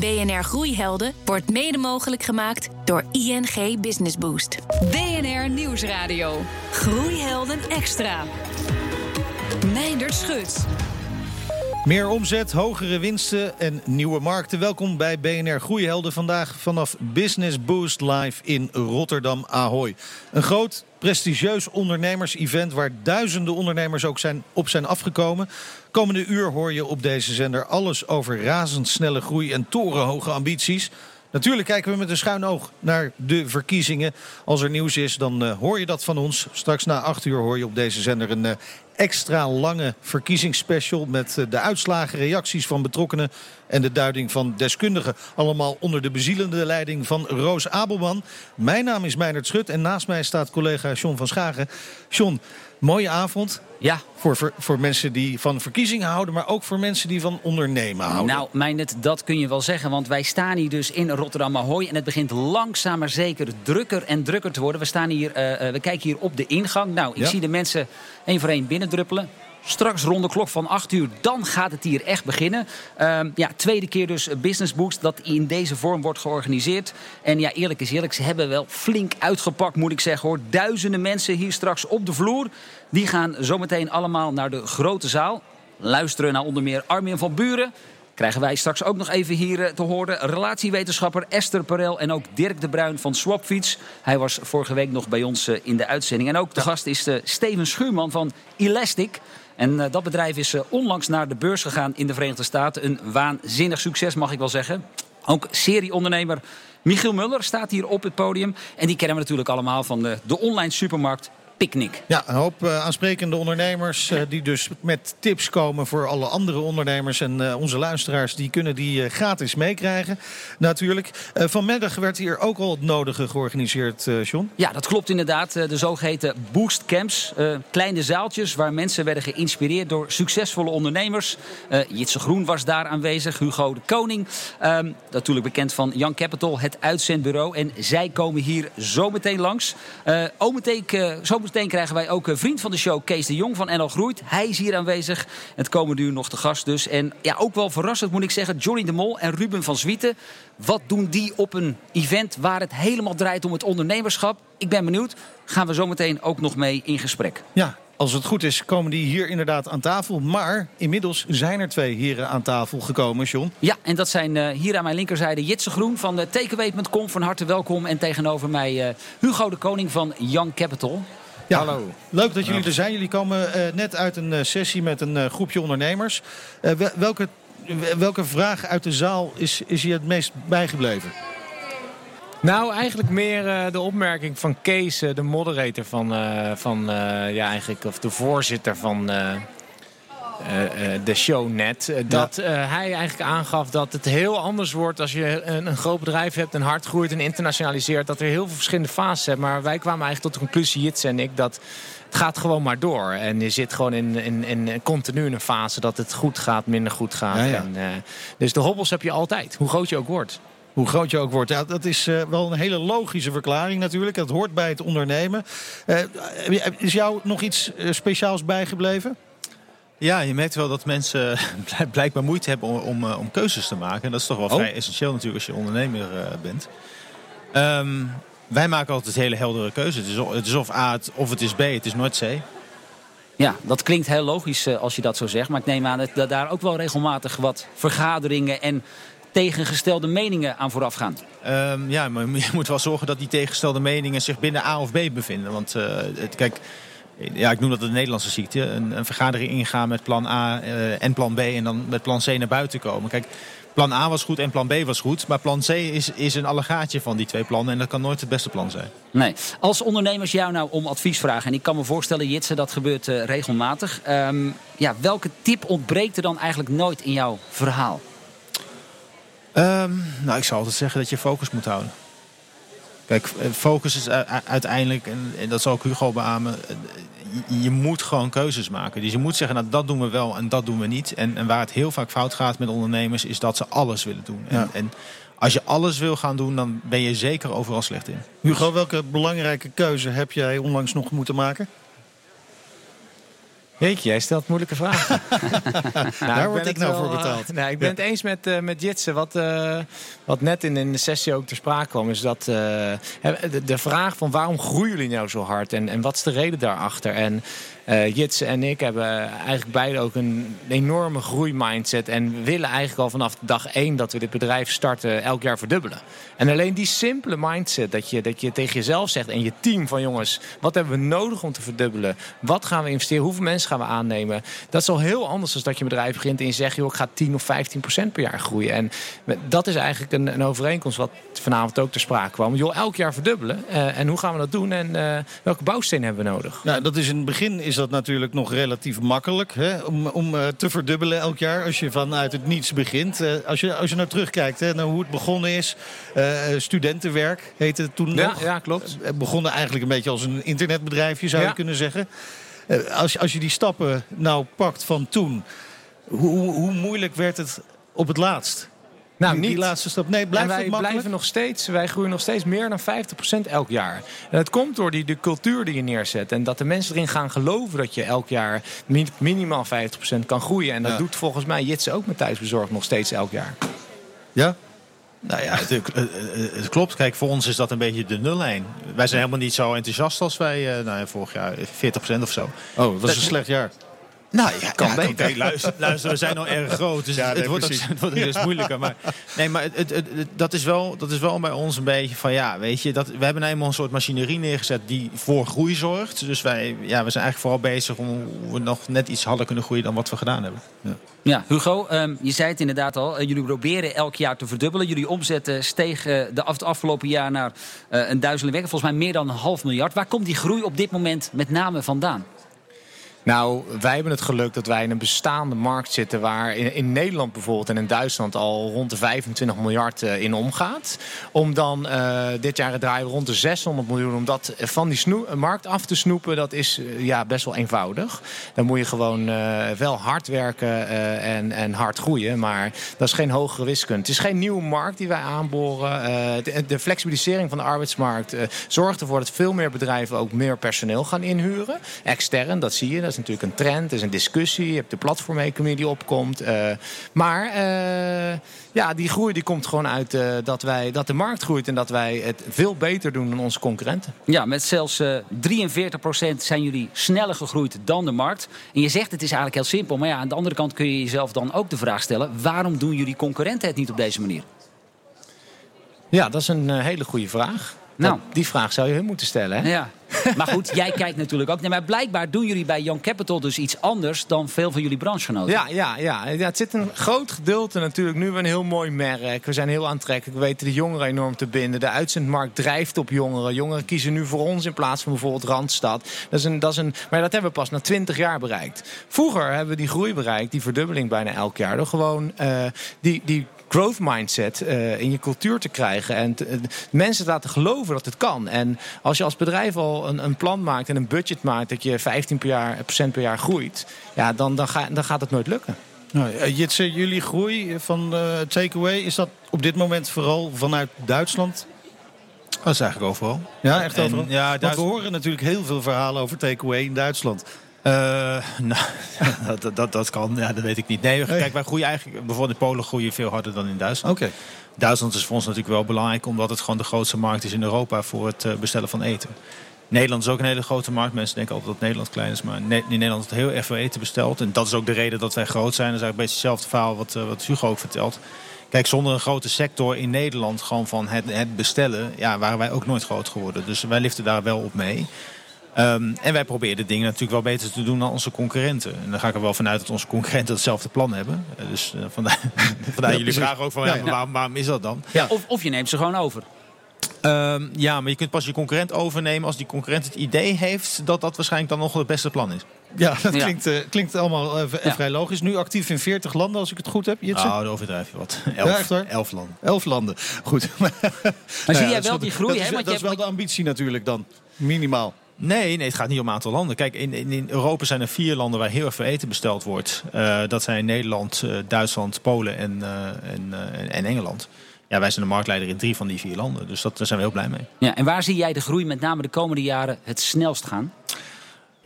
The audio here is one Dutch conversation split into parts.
BNR Groeihelden wordt mede mogelijk gemaakt door ING Business Boost. BNR Nieuwsradio. Groeihelden Extra. Meindert Schut. Meer omzet, hogere winsten en nieuwe markten. Welkom bij BNR Groeihelden. Vandaag vanaf Business Boost live in Rotterdam Ahoy. Een groot, prestigieus ondernemers-event waar duizenden ondernemers ook op zijn afgekomen. Komende uur hoor je op deze zender alles over razendsnelle groei en torenhoge ambities. Natuurlijk kijken we met een schuin oog naar de verkiezingen. Als er nieuws is, dan hoor je dat van ons. Straks na 8 uur hoor je op deze zender een extra lange verkiezingsspecial met de uitslagen, reacties van betrokkenen en de duiding van deskundigen. Allemaal onder de bezielende leiding van Roos Abelman. Mijn naam is Meindert Schut en naast mij staat collega John van Schagen. John, mooie avond. Ja. Voor mensen die van verkiezingen houden, maar ook voor mensen die van ondernemen houden. Nou, Meindert, dat kun je wel zeggen, want wij staan hier dus in Rotterdam Ahoy en het begint langzaam maar zeker drukker en drukker te worden. We staan hier, we kijken hier op de ingang. Nou, ik zie de mensen één voor één binnendruppelen. Straks rond de klok van 8 uur, dan gaat het hier echt beginnen. Tweede keer dus Business Boost, dat in deze vorm wordt georganiseerd. En ja, eerlijk is eerlijk, ze hebben wel flink uitgepakt, moet ik zeggen, hoor. Duizenden mensen hier straks op de vloer. Die gaan zometeen allemaal naar de grote zaal. Luisteren naar onder meer Armin van Buren. Krijgen wij straks ook nog even hier te horen. Relatiewetenschapper Esther Perel en ook Dirk de Bruin van Swapfiets. Hij was vorige week nog bij ons in de uitzending. En ook de gast is Steven Schuurman van Elastic. En dat bedrijf is onlangs naar de beurs gegaan in de Verenigde Staten. Een waanzinnig succes, mag ik wel zeggen. Ook serieondernemer Michiel Muller staat hier op het podium. En die kennen we natuurlijk allemaal van de online supermarkt Picnic. Ja, een hoop aansprekende ondernemers die dus met tips komen voor alle andere ondernemers. En onze luisteraars die kunnen die gratis meekrijgen, natuurlijk. Vanmiddag werd hier ook al het nodige georganiseerd, John. Ja, dat klopt inderdaad. De zogeheten boostcamps. Kleine zaaltjes waar mensen werden geïnspireerd door succesvolle ondernemers. Jitse Groen was daar aanwezig, Hugo de Koning. Natuurlijk bekend van Young Capital, het uitzendbureau. En zij komen hier zometeen langs. Zometeen krijgen wij ook een vriend van de show, Kees de Jong van NL Groeit. Hij is hier aanwezig. Het komende uur nog te gast dus. En ja, ook wel verrassend moet ik zeggen, Johnny de Mol en Ruben van Zwieten. Wat doen die op een event waar het helemaal draait om het ondernemerschap? Ik ben benieuwd. Gaan we zometeen ook nog mee in gesprek. Ja, als het goed is komen die hier inderdaad aan tafel. Maar inmiddels zijn er 2 heren aan tafel gekomen, John. Ja, en dat zijn hier aan mijn linkerzijde Jitse Groen van Takeaway.com. Van harte welkom. En tegenover mij Hugo de Koning van Young Capital. Ja, hallo. Leuk dat jullie er zijn. Jullie komen net uit een sessie met een groepje ondernemers. Welke vraag uit de zaal is je het meest bijgebleven? Nou, eigenlijk meer de opmerking van Kees, de moderator of de voorzitter van de show net. Hij eigenlijk aangaf dat het heel anders wordt als je een groot bedrijf hebt en hard groeit en internationaliseert. Dat er heel veel verschillende fases zijn. Maar wij kwamen eigenlijk tot de conclusie, Jitse en ik, dat het gaat gewoon maar door. En je zit gewoon in continu in een fase dat het goed gaat, minder goed gaat. Ja. En, dus de hobbels heb je altijd, hoe groot je ook wordt. Ja, dat is wel een hele logische verklaring natuurlijk. Dat hoort bij het ondernemen. Is jou nog iets speciaals bijgebleven? Ja, je merkt wel dat mensen blijkbaar moeite hebben om keuzes te maken. En dat is toch wel vrij essentieel natuurlijk als je ondernemer bent. Wij maken altijd hele heldere keuzes. Het is of A of het is B, het is nooit C. Ja, dat klinkt heel logisch als je dat zo zegt. Maar ik neem aan dat daar ook wel regelmatig wat vergaderingen en tegengestelde meningen aan vooraf gaan. Maar je moet wel zorgen dat die tegengestelde meningen zich binnen A of B bevinden. Want ik noem dat de Nederlandse ziekte. Een vergadering ingaan met plan A en plan B en dan met plan C naar buiten komen. Kijk, plan A was goed en plan B was goed. Maar plan C is een allegaatje van die 2 plannen. En dat kan nooit het beste plan zijn. Nee. Als ondernemers jou nou om advies vragen, en ik kan me voorstellen, Jitse, dat gebeurt regelmatig. Welke tip ontbreekt er dan eigenlijk nooit in jouw verhaal? Ik zou altijd zeggen dat je focus moet houden. Kijk, focus is uiteindelijk, en dat zal ook Hugo beamen, je moet gewoon keuzes maken. Dus je moet zeggen, nou, dat doen we wel en dat doen we niet. En waar het heel vaak fout gaat met ondernemers, is dat ze alles willen doen. Ja. En als je alles wil gaan doen, dan ben je zeker overal slecht in. Hugo, welke belangrijke keuze heb jij onlangs nog moeten maken? Jeetje, jij stelt moeilijke vragen. Daar word ik nou voor betaald. Ik ben het eens met Jitse. Wat net in de sessie ook ter sprake kwam, is dat de vraag van waarom groeien jullie nou zo hard? En wat is de reden daarachter? En Jitse en ik hebben eigenlijk beide ook een enorme groeimindset. En willen eigenlijk al vanaf dag 1 dat we dit bedrijf starten elk jaar verdubbelen. En alleen die simpele mindset dat je tegen jezelf zegt en je team van jongens, wat hebben we nodig om te verdubbelen? Wat gaan we investeren? Hoeveel mensen gaan we aannemen? Dat is al heel anders dan dat je een bedrijf begint en je zegt, joh, ik ga 10% of 15% per jaar groeien. En dat is eigenlijk een overeenkomst wat vanavond ook ter sprake kwam. Joh, elk jaar verdubbelen. En hoe gaan we dat doen? En welke bouwsteen hebben we nodig? Nou, dat is in het begin is dat natuurlijk nog relatief makkelijk, hè? Om te verdubbelen elk jaar als je vanuit het niets begint. Als je nou terugkijkt, hè, naar hoe het begonnen is. Studentenwerk heette het toen nog. Ja, klopt. Begonnen eigenlijk een beetje als een internetbedrijfje, zou je kunnen zeggen. Als je die stappen nou pakt van toen, hoe moeilijk werd het op het laatst? Nou, niet. Die laatste stap. Nee, blijft het makkelijk? Wij groeien nog steeds meer dan 50% elk jaar. En dat komt door de cultuur die je neerzet. En dat de mensen erin gaan geloven dat je elk jaar minimaal 50% kan groeien. En dat doet volgens mij Jitse ook met thuisbezorgd nog steeds elk jaar. Ja? Nou ja, het klopt. Kijk, voor ons is dat een beetje de nullijn. Wij zijn helemaal niet zo enthousiast als wij vorig jaar 40% of zo. Oh, dat was een slecht jaar. Nou ja, kan beter. Kijk, luister, we zijn al erg groot, dus het wordt dus moeilijker. Maar, nee, maar dat is wel bij ons een beetje van weet je, we hebben eenmaal een soort machinerie neergezet die voor groei zorgt. Dus we zijn eigenlijk vooral bezig om hoe we nog net iets harder kunnen groeien dan wat we gedaan hebben. Ja, Hugo, je zei het inderdaad al. Jullie proberen elk jaar te verdubbelen. Jullie omzetten steeg het afgelopen jaar naar een duizelenwekkend. Volgens mij meer dan 500 miljoen. Waar komt die groei op dit moment met name vandaan? Nou, wij hebben het geluk dat wij in een bestaande markt zitten waar in Nederland bijvoorbeeld en in Duitsland al rond de 25 miljard in omgaat. Om dan dit jaar het draaien rond de 600 miljoen, om dat van die markt af te snoepen, dat is best wel eenvoudig. Dan moet je gewoon wel hard werken en hard groeien, maar dat is geen hogere wiskunde. Het is geen nieuwe markt die wij aanboren. De flexibilisering van de arbeidsmarkt zorgt ervoor dat veel meer bedrijven ook meer personeel gaan inhuren. Extern, dat zie je. Dat is natuurlijk een trend, dat is een discussie. Je hebt de platformeconomie die opkomt. Die groei die komt gewoon uit dat de markt groeit en dat wij het veel beter doen dan onze concurrenten. Ja, met zelfs 43% zijn jullie sneller gegroeid dan de markt. En je zegt het is eigenlijk heel simpel. Maar ja, aan de andere kant kun je jezelf dan ook de vraag stellen, waarom doen jullie concurrenten het niet op deze manier? Ja, dat is een hele goede vraag. Nou, die vraag zou je hun moeten stellen, hè? Ja. Maar goed, jij kijkt natuurlijk ook. Nee, maar blijkbaar doen jullie bij Young Capital dus iets anders dan veel van jullie branchegenoten. Ja, het zit een groot gedeelte natuurlijk. Nu hebben we een heel mooi merk. We zijn heel aantrekkelijk. We weten de jongeren enorm te binden. De uitzendmarkt drijft op jongeren. Jongeren kiezen nu voor ons in plaats van bijvoorbeeld Randstad. Maar dat hebben we pas na 20 jaar bereikt. Vroeger hebben we die groei bereikt, die verdubbeling bijna elk jaar. Door gewoon die growth mindset in je cultuur te krijgen. En mensen laten geloven dat het kan. En als je als bedrijf al een plan maakt en een budget maakt dat je 15% per jaar groeit, dan gaat het nooit lukken. Jitse, jullie groei van Takeaway, is dat op dit moment vooral vanuit Duitsland? Dat is eigenlijk overal. Ja, echt overal? En, want we horen natuurlijk heel veel verhalen over Takeaway in Duitsland. Dat kan, dat weet ik niet. Nee, kijk, wij groeien eigenlijk, bijvoorbeeld in Polen groeien veel harder dan in Duitsland. Okay. Duitsland is voor ons natuurlijk wel belangrijk, omdat het gewoon de grootste markt is in Europa voor het bestellen van eten. Nederland is ook een hele grote markt. Mensen denken altijd dat Nederland klein is, maar in Nederland wordt heel erg veel eten besteld. En dat is ook de reden dat wij groot zijn. Dat is eigenlijk een beetje hetzelfde verhaal wat Hugo ook vertelt. Kijk, zonder een grote sector in Nederland, gewoon van het bestellen, waren wij ook nooit groot geworden. Dus wij liften daar wel op mee. En wij proberen de dingen natuurlijk wel beter te doen dan onze concurrenten. En dan ga ik er wel vanuit dat onze concurrenten hetzelfde plan hebben. Dus vandaar jullie vragen ook van waarom is dat dan? Ja. Of je neemt ze gewoon over. Maar je kunt pas je concurrent overnemen als die concurrent het idee heeft dat dat waarschijnlijk dan nog het beste plan is. Ja, dat klinkt allemaal vrij logisch. Nu actief in 40 landen, als ik het goed heb, Jitse? Nou, daar overdrijf je wat. 11 landen. 11 landen, goed. Maar zie jij wel die groei? Dat is wel de ambitie natuurlijk dan, minimaal. Nee, het gaat niet om een aantal landen. Kijk, in Europa zijn er 4 landen waar heel erg veel eten besteld wordt. Dat zijn Nederland, Duitsland, Polen en Engeland. Ja, wij zijn de marktleider in 3 van die 4 landen. Dus daar zijn we heel blij mee. Ja, en waar zie jij de groei met name de komende jaren het snelst gaan?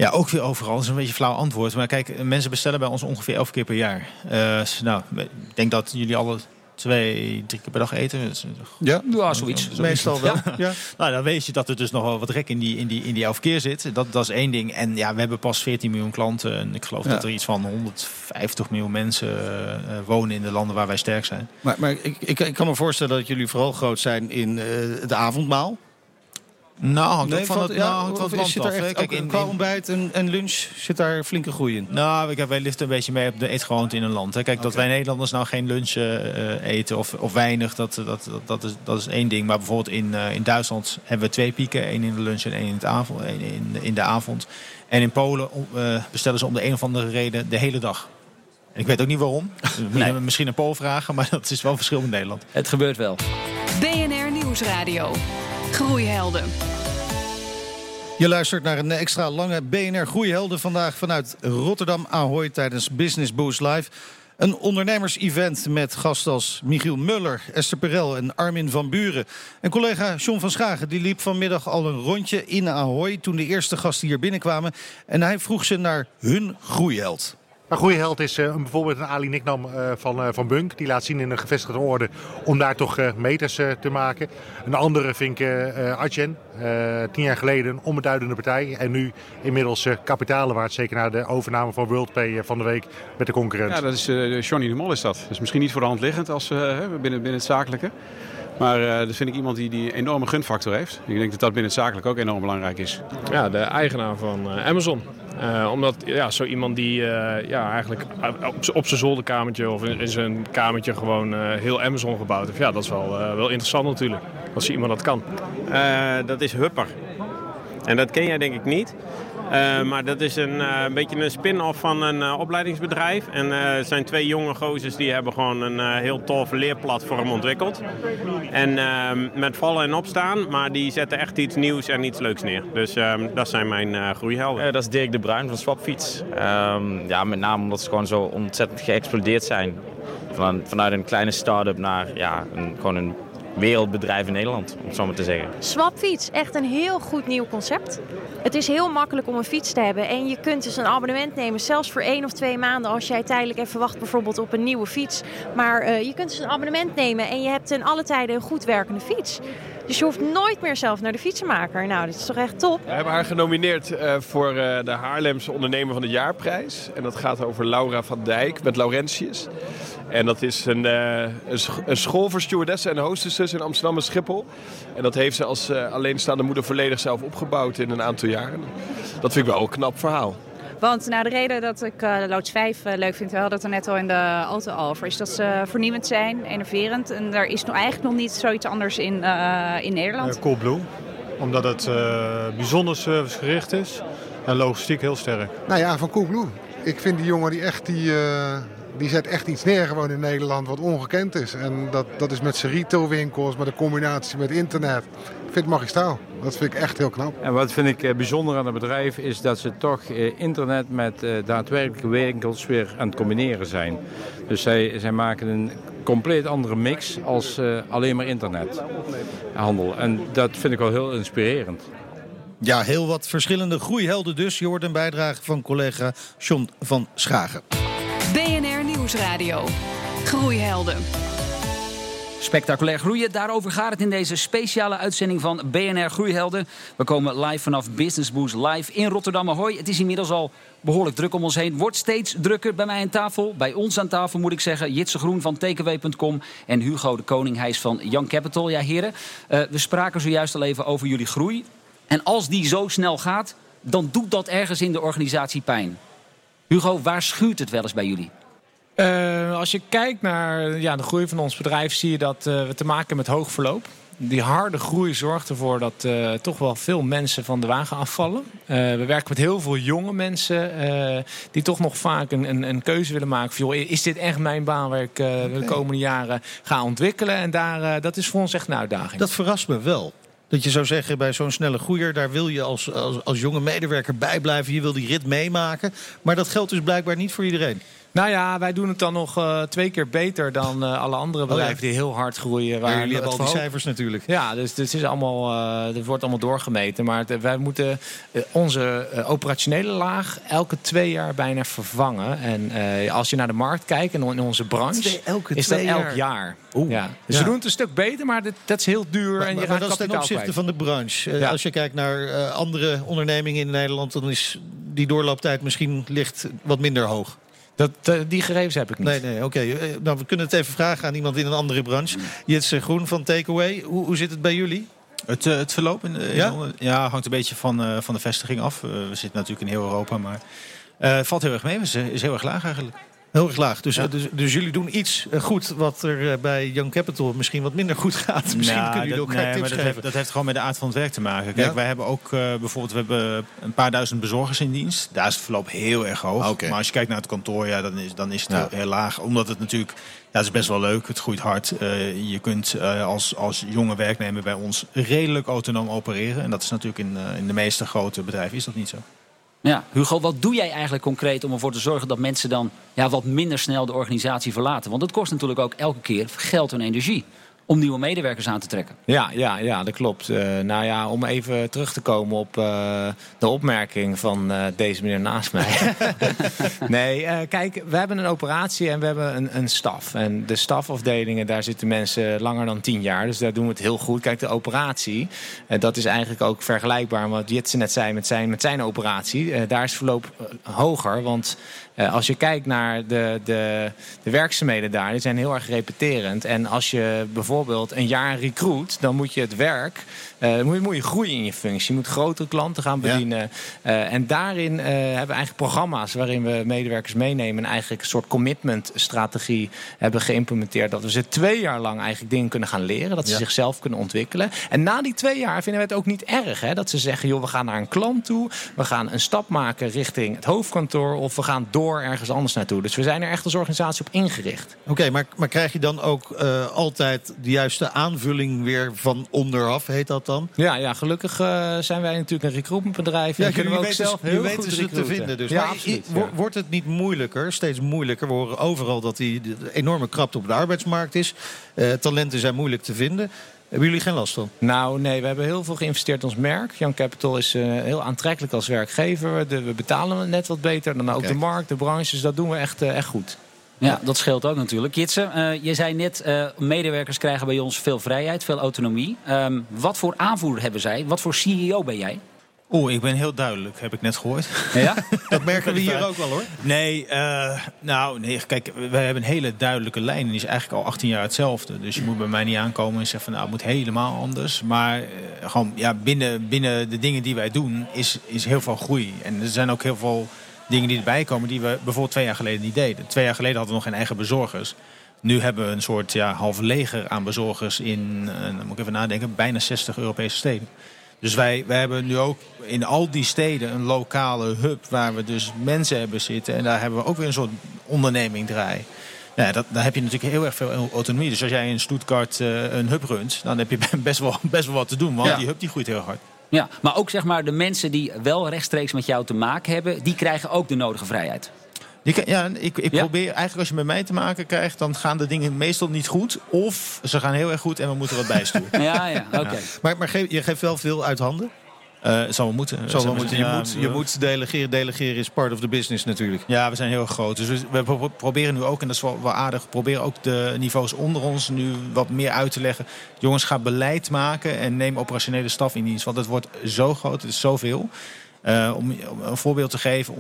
Ja, ook weer overal. Dat is een beetje een flauw antwoord. Maar kijk, mensen bestellen bij ons ongeveer 11 keer per jaar. Ik denk dat jullie alle 2-3 keer per dag eten. Ja, zoiets. Meestal wel. Ja. Ja. Nou, dan weet je dat er dus nog wel wat rek in die 11 keer zit. Dat is één ding. En ja, we hebben pas 14 miljoen klanten. En ik geloof dat er iets van 150 miljoen mensen wonen in de landen waar wij sterk zijn. Maar ik kan me voorstellen dat jullie vooral groot zijn in het avondmaal. Nou, hangt ook van het land af. Qua ontbijt en lunch zit daar flinke groei in. Nou, wij liften een beetje mee op de eetgewoonte in een land. Hè. Kijk, dat wij Nederlanders nou geen lunch eten of weinig, dat is één ding. Maar bijvoorbeeld in Duitsland hebben we 2 pieken. 1 in de lunch en 1 in de avond. En in Polen bestellen ze om de een of andere reden de hele dag. En ik weet ook niet waarom. Misschien een Pool vragen, maar dat is wel verschil met Nederland. Het gebeurt wel. BNR Nieuwsradio. Groeihelden. Je luistert naar een extra lange BNR Groeihelden vandaag vanuit Rotterdam Ahoy tijdens Business Boost Live. Een ondernemers-event met gasten als Michiel Muller, Esther Perel en Armin van Buren. En collega John van Schagen die liep vanmiddag al een rondje in Ahoy toen de eerste gasten hier binnenkwamen. En hij vroeg ze naar hun groeiheld. Een groeiheld is bijvoorbeeld een Ali Nicknam van Bunk. Die laat zien in een gevestigde orde om daar toch meters te maken. Een andere vind ik Adyen. 10 jaar geleden een onbeduidende partij. En nu inmiddels kapitalen waard. Zeker na de overname van Worldpay van de week met de concurrent. Ja, dat is Johnny de Mol is dat. Dat is misschien niet voor de hand liggend als, binnen het zakelijke. Maar dat vind ik iemand die een enorme gunfactor heeft. Ik denk dat binnen het zakelijk ook enorm belangrijk is. Ja, de eigenaar van Amazon. Omdat zo iemand die eigenlijk op zijn zolderkamertje of in zijn kamertje gewoon heel Amazon gebouwd heeft. Ja, dat is wel interessant natuurlijk, als iemand dat kan. Dat is Hupper. En dat ken jij denk ik niet. Maar dat is een beetje een spin-off van een opleidingsbedrijf. En het zijn 2 jonge gozers die hebben gewoon een heel tof leerplatform ontwikkeld. En met vallen en opstaan, maar die zetten echt iets nieuws en iets leuks neer. Dus dat zijn mijn groeihelden. Dat is Dirk de Bruin van Swapfiets. Met name omdat ze gewoon zo ontzettend geëxplodeerd zijn. Vanuit een kleine start-up naar gewoon een wereldbedrijf in Nederland, om het zo maar te zeggen. Swapfiets, echt een heel goed nieuw concept. Het is heel makkelijk om een fiets te hebben en je kunt dus een abonnement nemen, zelfs voor 1 of 2 maanden als jij tijdelijk even wacht bijvoorbeeld op een nieuwe fiets. Maar je kunt dus een abonnement nemen en je hebt ten alle tijde een goed werkende fiets. Dus je hoeft nooit meer zelf naar de fietsenmaker. Nou, dit is toch echt top. We hebben haar genomineerd voor de Haarlemse Ondernemer van het Jaarprijs. En dat gaat over Laura van Dijk met Laurentius. En dat is een school voor stewardessen en hostessen in Amsterdam en Schiphol. En dat heeft ze als alleenstaande moeder volledig zelf opgebouwd in een aantal jaren. Dat vind ik wel een knap verhaal. Want de reden dat ik Loods 5 leuk vind, we hadden het er net al in de auto over, is dat ze vernieuwend zijn, innoverend. En daar is eigenlijk nog niet zoiets anders in Nederland. Coolblue, omdat het bijzonder servicegericht is en logistiek heel sterk. Nou ja, van Coolblue. Ik vind die jongen die zet echt iets neer gewoon in Nederland wat ongekend is. En dat is met zijn retailwinkels, maar de combinatie met internet. Ik vind het magistraal. Dat vind ik echt heel knap. En wat vind ik bijzonder aan het bedrijf is dat ze toch internet met daadwerkelijke winkels weer aan het combineren zijn. Dus zij maken een compleet andere mix als alleen maar internethandel. En dat vind ik wel heel inspirerend. Ja, heel wat verschillende groeihelden dus. Je hoort een bijdrage van collega John van Schagen. BNR Nieuwsradio. Groeihelden. Spectaculair groeien, daarover gaat het in deze speciale uitzending van BNR Groeihelden. We komen live vanaf Business Boost Live in Rotterdam Ahoy. Het is inmiddels al behoorlijk druk om ons heen. Wordt steeds drukker bij mij aan tafel. Bij ons aan tafel moet ik zeggen. Jitse Groen van Takeaway.com en Hugo de Koning, hij is van Young Capital. Ja heren, we spraken zojuist al even over jullie groei. En als die zo snel gaat, dan doet dat ergens in de organisatie pijn. Hugo, waar schuurt het wel eens bij jullie? Als je kijkt naar de groei van ons bedrijf, zie je dat we te maken hebben met hoog verloop. Die harde groei zorgt ervoor dat toch wel veel mensen van de wagen afvallen. We werken met heel veel jonge mensen die toch nog vaak een keuze willen maken. Van, joh, is dit echt mijn baan waar ik de komende jaren ga ontwikkelen? En dat is voor ons echt een uitdaging. Dat verrast me wel. Dat je zou zeggen, bij zo'n snelle groeier, daar wil je als jonge medewerker bij blijven. Je wil die rit meemaken. Maar dat geldt dus blijkbaar niet voor iedereen. Nou ja, wij doen het dan nog 2 keer beter dan alle andere bedrijven die heel hard groeien. Waar jullie hebben al die cijfers natuurlijk. Ja, dus het is allemaal, het wordt allemaal doorgemeten. Maar wij moeten onze operationele laag elke 2 jaar bijna vervangen. En als je naar de markt kijkt en in onze branche, elk jaar. Oeh. Ja. Dus we doen het een stuk beter, maar dat is heel duur. Maar dat is ten opzichte van de branche. Als je kijkt naar andere ondernemingen in Nederland, dan is die doorlooptijd misschien licht wat minder hoog. Die gegevens heb ik niet. Nee, oké. Nou, we kunnen het even vragen aan iemand in een andere branche. Jitse Groen van Takeaway. Hoe zit het bij jullie? Het verloop? Hangt een beetje van de vestiging af. We zitten natuurlijk in heel Europa, maar valt heel erg mee. Het is heel erg laag eigenlijk. Heel erg laag. Dus jullie doen iets goed wat er bij Young Capital misschien wat minder goed gaat. Misschien kunnen jullie elkaar tips geven. Dat heeft gewoon met de aard van het werk te maken. Kijk, wij hebben ook bijvoorbeeld een paar duizend bezorgers in dienst. Daar is het verloop heel erg hoog. Okay. Maar als je kijkt naar het kantoor, dan is het heel laag. Omdat het natuurlijk, het is best wel leuk. Het groeit hard. Je kunt als jonge werknemer bij ons redelijk autonoom opereren. En dat is natuurlijk in de meeste grote bedrijven is dat niet zo. Ja, Hugo, wat doe jij eigenlijk concreet om ervoor te zorgen dat mensen dan wat minder snel de organisatie verlaten? Want dat kost natuurlijk ook elke keer geld en energie om nieuwe medewerkers aan te trekken. Ja, dat klopt. Om even terug te komen op de opmerking van deze meneer naast mij. Kijk, we hebben een operatie en we hebben een staf. En de stafafdelingen, daar zitten mensen langer dan 10 jaar. Dus daar doen we het heel goed. Kijk, de operatie, dat is eigenlijk ook vergelijkbaar wat Jitse net zei met zijn operatie. Daar is het verloop hoger, want als je kijkt naar de werkzaamheden daar, die zijn heel erg repeterend. En als je bijvoorbeeld een jaar recruit, dan moet je het werk, moet je groeien in je functie. Je moet grotere klanten gaan bedienen. Ja. En daarin hebben we eigenlijk programma's waarin we medewerkers meenemen en eigenlijk een soort commitment-strategie hebben geïmplementeerd. Dat we ze 2 jaar lang eigenlijk dingen kunnen gaan leren. Dat ze zichzelf kunnen ontwikkelen. En na die 2 jaar vinden we het ook niet erg. Hè, dat ze zeggen, joh, we gaan naar een klant toe. We gaan een stap maken richting het hoofdkantoor. Of we gaan door ergens anders naartoe. Dus we zijn er echt als organisatie op ingericht. Oké, maar krijg je dan ook altijd de juiste aanvulling weer van onderaf, heet dat dan? Ja, gelukkig zijn wij natuurlijk een recruitmentbedrijf. Ja, en kunnen we ook zelf heel goed recruiten. Te vinden. Dus. Ja, maar absoluut. Wordt het niet moeilijker, steeds moeilijker? We horen overal dat die enorme krapte op de arbeidsmarkt is. Talenten zijn moeilijk te vinden. Hebben jullie geen last van? Nou, nee, we hebben heel veel geïnvesteerd in ons merk. Young Capital is heel aantrekkelijk als werkgever. We betalen net wat beter dan ook de markt, de branches. Dat doen we echt goed. Ja, dat scheelt ook natuurlijk. Jitse, je zei net, medewerkers krijgen bij ons veel vrijheid, veel autonomie. Wat voor aanvoer hebben zij? Wat voor CEO ben jij? Ik ben heel duidelijk, heb ik net gehoord. Ja? Dat merken we hier ook wel, hoor. Kijk, wij hebben een hele duidelijke lijn. En die is eigenlijk al 18 jaar hetzelfde. Dus je moet bij mij niet aankomen en zeggen van, het moet helemaal anders. Maar gewoon, binnen de dingen die wij doen is heel veel groei. En er zijn ook heel veel dingen die erbij komen die we bijvoorbeeld 2 jaar geleden niet deden. 2 jaar geleden hadden we nog geen eigen bezorgers. Nu hebben we een soort half leger aan bezorgers in, dan moet ik even nadenken, bijna 60 Europese steden. Dus wij hebben nu ook in al die steden een lokale hub waar we dus mensen hebben zitten. En daar hebben we ook weer een soort onderneming draai. Ja, daar heb je natuurlijk heel erg veel autonomie. Dus als jij in Stuttgart een hub runt, dan heb je best wel wat te doen. Want die hub die groeit heel hard. Ja, maar ook de mensen die wel rechtstreeks met jou te maken hebben, die krijgen ook de nodige vrijheid. Ik probeer eigenlijk, als je met mij te maken krijgt, dan gaan de dingen meestal niet goed. Of ze gaan heel erg goed en we moeten wat bijsturen. Okay. Maar je geeft wel veel uit handen? Het zal wel moeten. Je moet delegeren. Delegeren is part of the business natuurlijk. Ja, we zijn heel groot. Dus we proberen nu ook, en dat is wel aardig, we proberen ook de niveaus onder ons nu wat meer uit te leggen. Jongens, ga beleid maken en neem operationele staf in dienst. Want het wordt zo groot, het is zoveel. Om een voorbeeld te geven,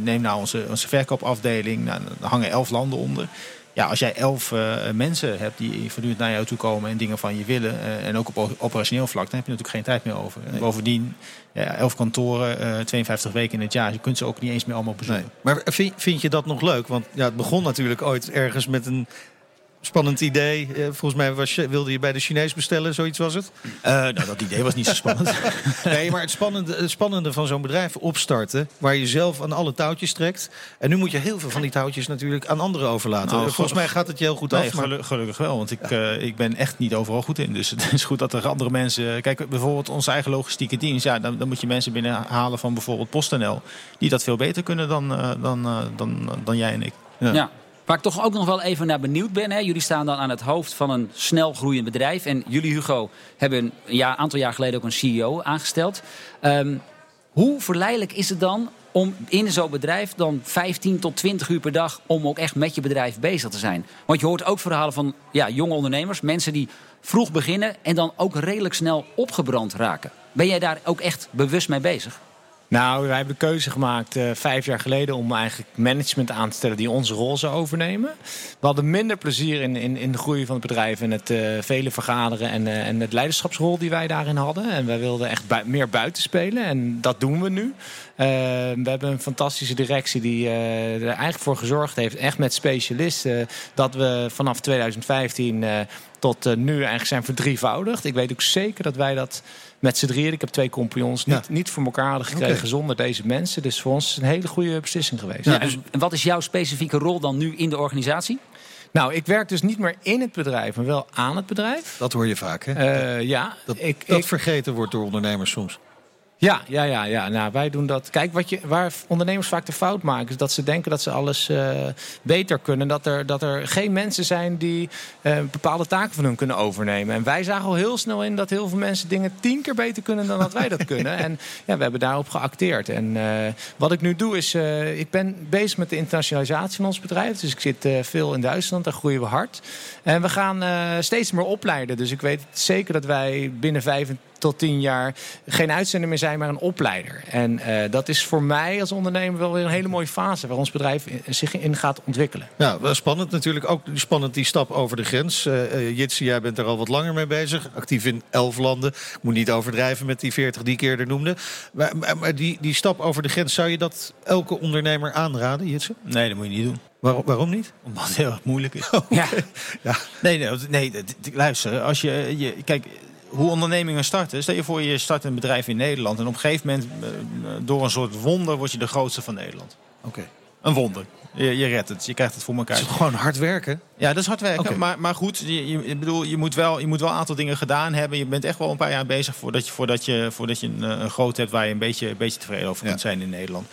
neem onze verkoopafdeling. Daar hangen 11 landen onder. Ja, als jij 11 mensen hebt die voortdurend naar jou toe komen en dingen van je willen, en ook op operationeel vlak, dan heb je natuurlijk geen tijd meer over. Nee. Bovendien, 11 kantoren, 52 weken in het jaar. Je kunt ze ook niet eens meer allemaal bezoeken. Nee. Maar vind je dat nog leuk? Want het begon natuurlijk ooit ergens met een Spannend idee. Volgens mij wilde je bij de Chinees bestellen, zoiets was het? Dat idee was niet zo spannend. Nee, maar het spannende van zo'n bedrijf opstarten, waar je zelf aan alle touwtjes trekt. En nu moet je heel veel van die touwtjes natuurlijk aan anderen overlaten. Nou, volgens mij gaat het je heel goed af. Gelukkig wel, want ik ben echt niet overal goed in. Dus het is goed dat er andere mensen... Kijk, bijvoorbeeld onze eigen logistieke dienst. Ja, dan moet je mensen binnenhalen van bijvoorbeeld PostNL. Die dat veel beter kunnen dan jij en ik. Ja. Waar ik toch ook nog wel even naar benieuwd ben. Hè. Jullie staan dan aan het hoofd van een snel groeiend bedrijf. En jullie, Hugo, hebben een aantal jaar geleden ook een CEO aangesteld. Hoe verleidelijk is het dan om in zo'n bedrijf dan 15 tot 20 uur per dag... om ook echt met je bedrijf bezig te zijn? Want je hoort ook verhalen van jonge ondernemers. Mensen die vroeg beginnen en dan ook redelijk snel opgebrand raken. Ben jij daar ook echt bewust mee bezig? Nou, wij hebben de keuze gemaakt 5 jaar geleden om eigenlijk management aan te stellen die onze rol zou overnemen. We hadden minder plezier in de groei van het bedrijf en het vele vergaderen en het leiderschapsrol die wij daarin hadden. En wij wilden echt meer buiten spelen en dat doen we nu. We hebben een fantastische directie die er eigenlijk voor gezorgd heeft, echt met specialisten, dat we vanaf 2015 tot nu eigenlijk zijn verdrievoudigd. Ik weet ook zeker dat wij dat... Met z'n drieën, ik heb 2 compagnons, niet voor elkaar gekregen zonder deze mensen. Dus voor ons is een hele goede beslissing geweest. Ja, dus, en wat is jouw specifieke rol dan nu in de organisatie? Nou, ik werk dus niet meer in het bedrijf, maar wel aan het bedrijf. Dat hoor je vaak, hè? Dat vergeten wordt door ondernemers soms. Ja. Nou, wij doen dat. Kijk, waar ondernemers vaak de fout maken, is dat ze denken dat ze alles beter kunnen. Dat er geen mensen zijn die bepaalde taken van hun kunnen overnemen. En wij zagen al heel snel in dat heel veel mensen dingen 10 keer beter kunnen dan dat wij dat kunnen. En ja, we hebben daarop geacteerd. En wat ik nu doe is, ik ben bezig met de internationalisatie van ons bedrijf. Dus ik zit veel in Duitsland, daar groeien we hard. En we gaan steeds meer opleiden. Dus ik weet zeker dat wij binnen 5 tot 10 jaar geen uitzender meer zijn, maar een opleider. En dat is voor mij als ondernemer wel weer een hele mooie fase waar ons bedrijf zich in gaat ontwikkelen. Ja, wel spannend natuurlijk. Ook spannend die stap over de grens. Jitse, jij bent er al wat langer mee bezig. Actief in 11 landen. Ik moet niet overdrijven met die 40 die ik eerder noemde. Maar die stap over de grens, zou je dat elke ondernemer aanraden, Jitse? Nee, dat moet je niet doen. Waarom niet? Omdat het heel erg moeilijk is. Oh, okay. Ja. Nee, luister. Als je kijk... Hoe ondernemingen starten. Stel je voor, je start een bedrijf in Nederland. En op een gegeven moment, door een soort wonder, word je de grootste van Nederland. Okay. Een wonder. Je redt het. Je krijgt het voor elkaar. Het is gewoon hard werken. Ja, dat is hard werken. Okay. Maar goed, je moet wel een aantal dingen gedaan hebben. Je bent echt wel een paar jaar bezig voordat je een grootte hebt waar je een beetje tevreden over kunt zijn in Nederland.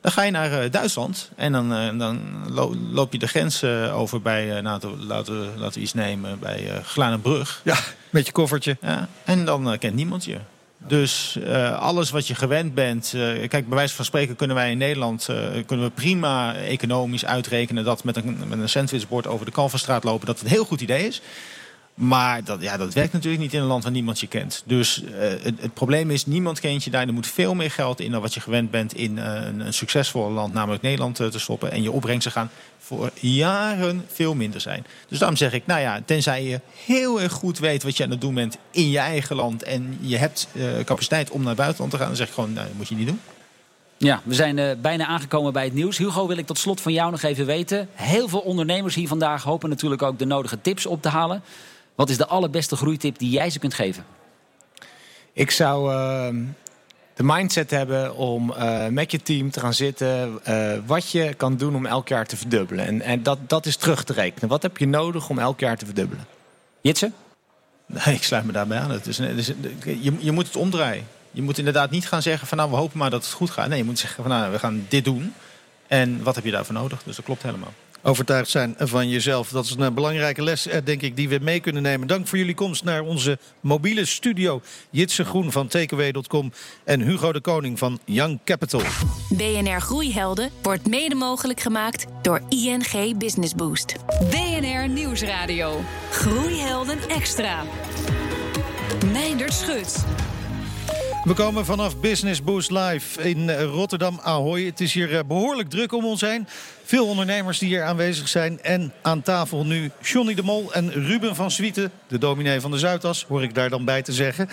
Dan ga je naar Duitsland en dan loop je de grens over bij, laten we iets nemen, bij Glanenbrug. Ja, met je koffertje. Ja, en dan kent niemand je. Dus alles wat je gewend bent... kijk, bij wijze van spreken kunnen wij in Nederland... kunnen we prima economisch uitrekenen dat met een sandwichbord over de Kalverstraat lopen, dat het een heel goed idee is. Maar dat werkt natuurlijk niet in een land waar niemand je kent. Dus het probleem is, niemand kent je daar. Er moet veel meer geld in dan wat je gewend bent in een succesvol land, namelijk Nederland, te stoppen. En je opbrengsten gaan voor jaren veel minder zijn. Dus daarom zeg ik, tenzij je heel erg goed weet wat je aan het doen bent in je eigen land en je hebt capaciteit om naar het buitenland te gaan, dan zeg ik gewoon, dat moet je niet doen. Ja, we zijn bijna aangekomen bij het nieuws. Hugo, wil ik tot slot van jou nog even weten. Heel veel ondernemers hier vandaag hopen natuurlijk ook de nodige tips op te halen. Wat is de allerbeste groeitip die jij ze kunt geven? Ik zou de mindset hebben om met je team te gaan zitten. Wat je kan doen om elk jaar te verdubbelen. En dat is terug te rekenen. Wat heb je nodig om elk jaar te verdubbelen? Jitse? Nee, ik sluit me daarbij aan. Je moet het omdraaien. Je moet inderdaad niet gaan zeggen van we hopen maar dat het goed gaat. Nee, je moet zeggen van we gaan dit doen. En wat heb je daarvoor nodig? Dus dat klopt helemaal. Overtuigd zijn van jezelf. Dat is een belangrijke les, denk ik, die we mee kunnen nemen. Dank voor jullie komst naar onze mobiele studio. Jitse Groen van Takeaway.com en Hugo de Koning van Young Capital. BNR Groeihelden wordt mede mogelijk gemaakt door ING Business Boost. BNR Nieuwsradio. Groeihelden Extra. Meindert Schut. We komen vanaf Business Boost Live in Rotterdam Ahoy. Het is hier behoorlijk druk om ons heen. Veel ondernemers die hier aanwezig zijn. En aan tafel nu Johnny de Mol en Ruben van Zwieten, de dominee van de Zuidas, hoor ik daar dan bij te zeggen.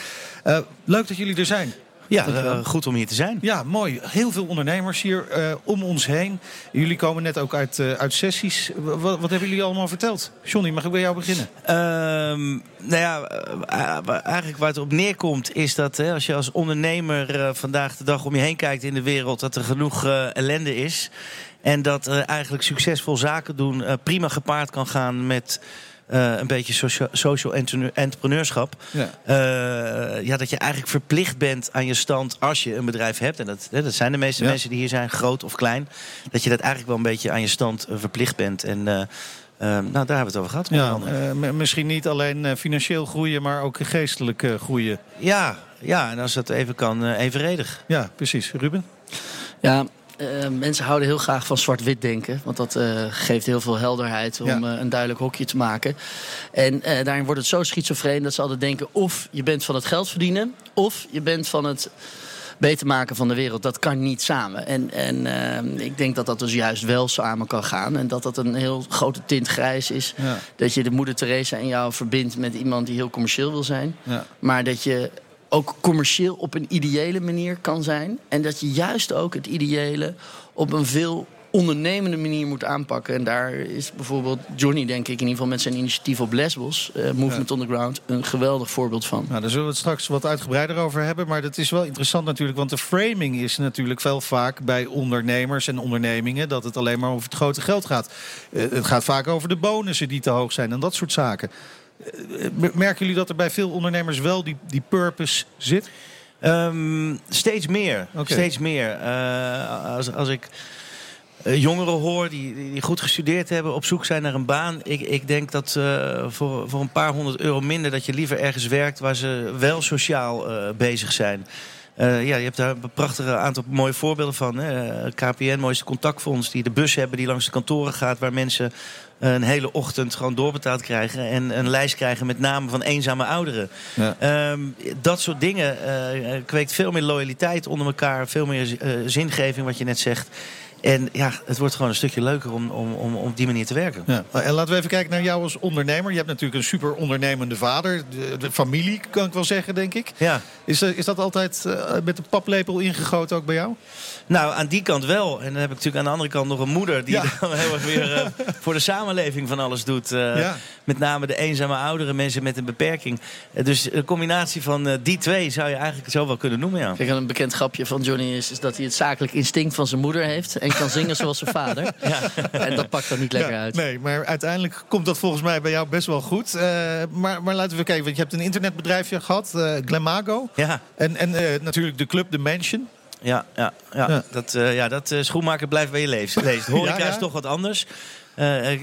Leuk dat jullie er zijn. Ja, goed om hier te zijn. Ja, mooi. Heel veel ondernemers hier om ons heen. Jullie komen net ook uit sessies. Wat hebben jullie allemaal verteld? Johnny, mag ik bij jou beginnen? Eigenlijk waar het op neerkomt is dat als je als ondernemer vandaag de dag om je heen kijkt in de wereld, dat er genoeg ellende is. En dat eigenlijk succesvol zaken doen prima gepaard kan gaan met een beetje social entrepreneurschap. Ja. Dat je eigenlijk verplicht bent aan je stand als je een bedrijf hebt. En dat zijn de meeste mensen die hier zijn, groot of klein. Dat je dat eigenlijk wel een beetje aan je stand verplicht bent. En daar hebben we het over gehad. Ja, misschien niet alleen financieel groeien, maar ook geestelijk groeien. Ja, en als dat even kan, evenredig. Ja, precies. Ruben? Ja. Mensen houden heel graag van zwart-wit denken. Want dat geeft heel veel helderheid om een duidelijk hokje te maken. En daarin wordt het zo schizofreen dat ze altijd denken, of je bent van het geld verdienen, of je bent van het beter maken van de wereld. Dat kan niet samen. En ik denk dat dat dus juist wel samen kan gaan. En dat een heel grote tint grijs is. Ja. Dat je de moeder Teresa in jou verbindt met iemand die heel commercieel wil zijn. Ja. Maar dat je ook commercieel op een ideële manier kan zijn. En dat je juist ook het ideële op een veel ondernemende manier moet aanpakken. En daar is bijvoorbeeld Johnny, denk ik, in ieder geval met zijn initiatief op Lesbos, Movement on the Ground, een geweldig voorbeeld van. Nou, daar zullen we het straks wat uitgebreider over hebben. Maar dat is wel interessant natuurlijk, want de framing is natuurlijk wel vaak bij ondernemers en ondernemingen dat het alleen maar over het grote geld gaat. Het gaat vaak over de bonussen die te hoog zijn en dat soort zaken. Merken jullie dat er bij veel ondernemers wel die purpose zit? Steeds meer. Okay. Steeds meer. Als ik jongeren hoor die goed gestudeerd hebben, op zoek zijn naar een baan. Ik denk dat voor een paar €100 minder dat je liever ergens werkt waar ze wel sociaal bezig zijn. Je hebt daar een prachtig aantal mooie voorbeelden van. Hè? KPN, mooiste contactfonds, die de bus hebben die langs de kantoren gaat, waar mensen een hele ochtend gewoon doorbetaald krijgen en een lijst krijgen met namen van eenzame ouderen. Ja. Dat soort dingen kweekt veel meer loyaliteit onder elkaar, veel meer zingeving, wat je net zegt. En ja, het wordt gewoon een stukje leuker om op die manier te werken. Ja. En laten we even kijken naar jou als ondernemer. Je hebt natuurlijk een super ondernemende vader. De familie, kan ik wel zeggen, denk ik. Ja. Is dat altijd met de paplepel ingegoten ook bij jou? Nou, aan die kant wel. En dan heb ik natuurlijk aan de andere kant nog een moeder die dan heel erg weer voor de samenleving van alles doet. Met name de eenzame ouderen, mensen met een beperking. Dus een combinatie van die twee zou je eigenlijk zo wel kunnen noemen, ja. Kijk, een bekend grapje van Johnny is dat hij het zakelijk instinct van zijn moeder heeft en kan zingen zoals zijn vader. Ja. En dat pakt er niet lekker uit. Nee, maar uiteindelijk komt dat volgens mij bij jou best wel goed. Maar laten we kijken, want je hebt een internetbedrijfje gehad, Glemago. Ja. En natuurlijk de club, de Mansion. Ja. Dat schoenmaker blijft bij je leest. Horeca is toch wat anders.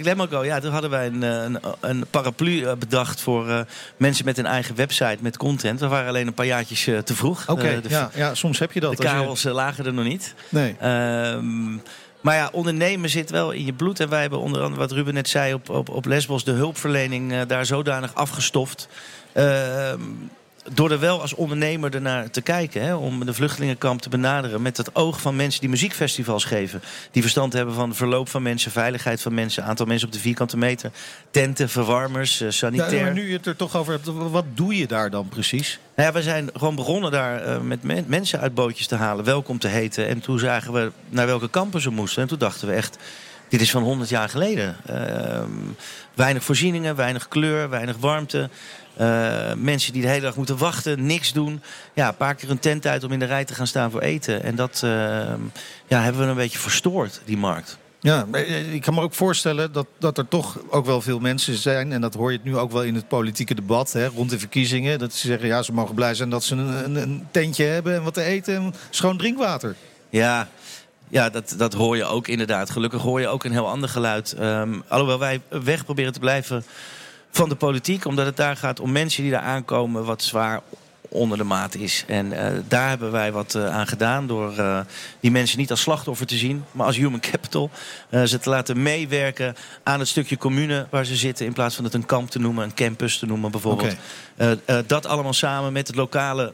Glemago, toen hadden wij een paraplu bedacht voor mensen met een eigen website met content. Dat waren alleen een paar jaartjes te vroeg. Oké, soms heb je dat. De kabels lagen er nog niet. Nee. Maar ondernemen zit wel in je bloed. En wij hebben onder andere, wat Ruben net zei, op Lesbos de hulpverlening daar zodanig afgestoft. Door er wel als ondernemer ernaar te kijken, om de vluchtelingenkamp te benaderen met het oog van mensen die muziekfestivals geven. Die verstand hebben van verloop van mensen, veiligheid van mensen, aantal mensen op de vierkante meter, tenten, verwarmers, sanitair. Ja, maar nu je het er toch over hebt, wat doe je daar dan precies? Nou ja, we zijn gewoon begonnen daar met mensen uit bootjes te halen, welkom te heten. En toen zagen we naar welke kampen ze moesten. En toen dachten we echt, dit is van 100 jaar geleden. Weinig voorzieningen, weinig kleur, weinig warmte. Mensen die de hele dag moeten wachten, niks doen. Ja, een paar keer een tent uit om in de rij te gaan staan voor eten. En dat hebben we een beetje verstoord, die markt. Ja, ik kan me ook voorstellen dat er toch ook wel veel mensen zijn. En dat hoor je nu ook wel in het politieke debat, rond de verkiezingen. Dat ze zeggen, ze mogen blij zijn dat ze een tentje hebben en wat te eten en schoon drinkwater. Ja. Ja, dat hoor je ook inderdaad. Gelukkig hoor je ook een heel ander geluid. Alhoewel wij weg proberen te blijven van de politiek, omdat het daar gaat om mensen die daar aankomen wat zwaar onder de maat is. En daar hebben wij wat aan gedaan door die mensen niet als slachtoffer te zien, maar als human capital. Ze te laten meewerken aan het stukje commune waar ze zitten, in plaats van het een kamp te noemen, een campus te noemen bijvoorbeeld. Okay. Dat allemaal samen met het lokale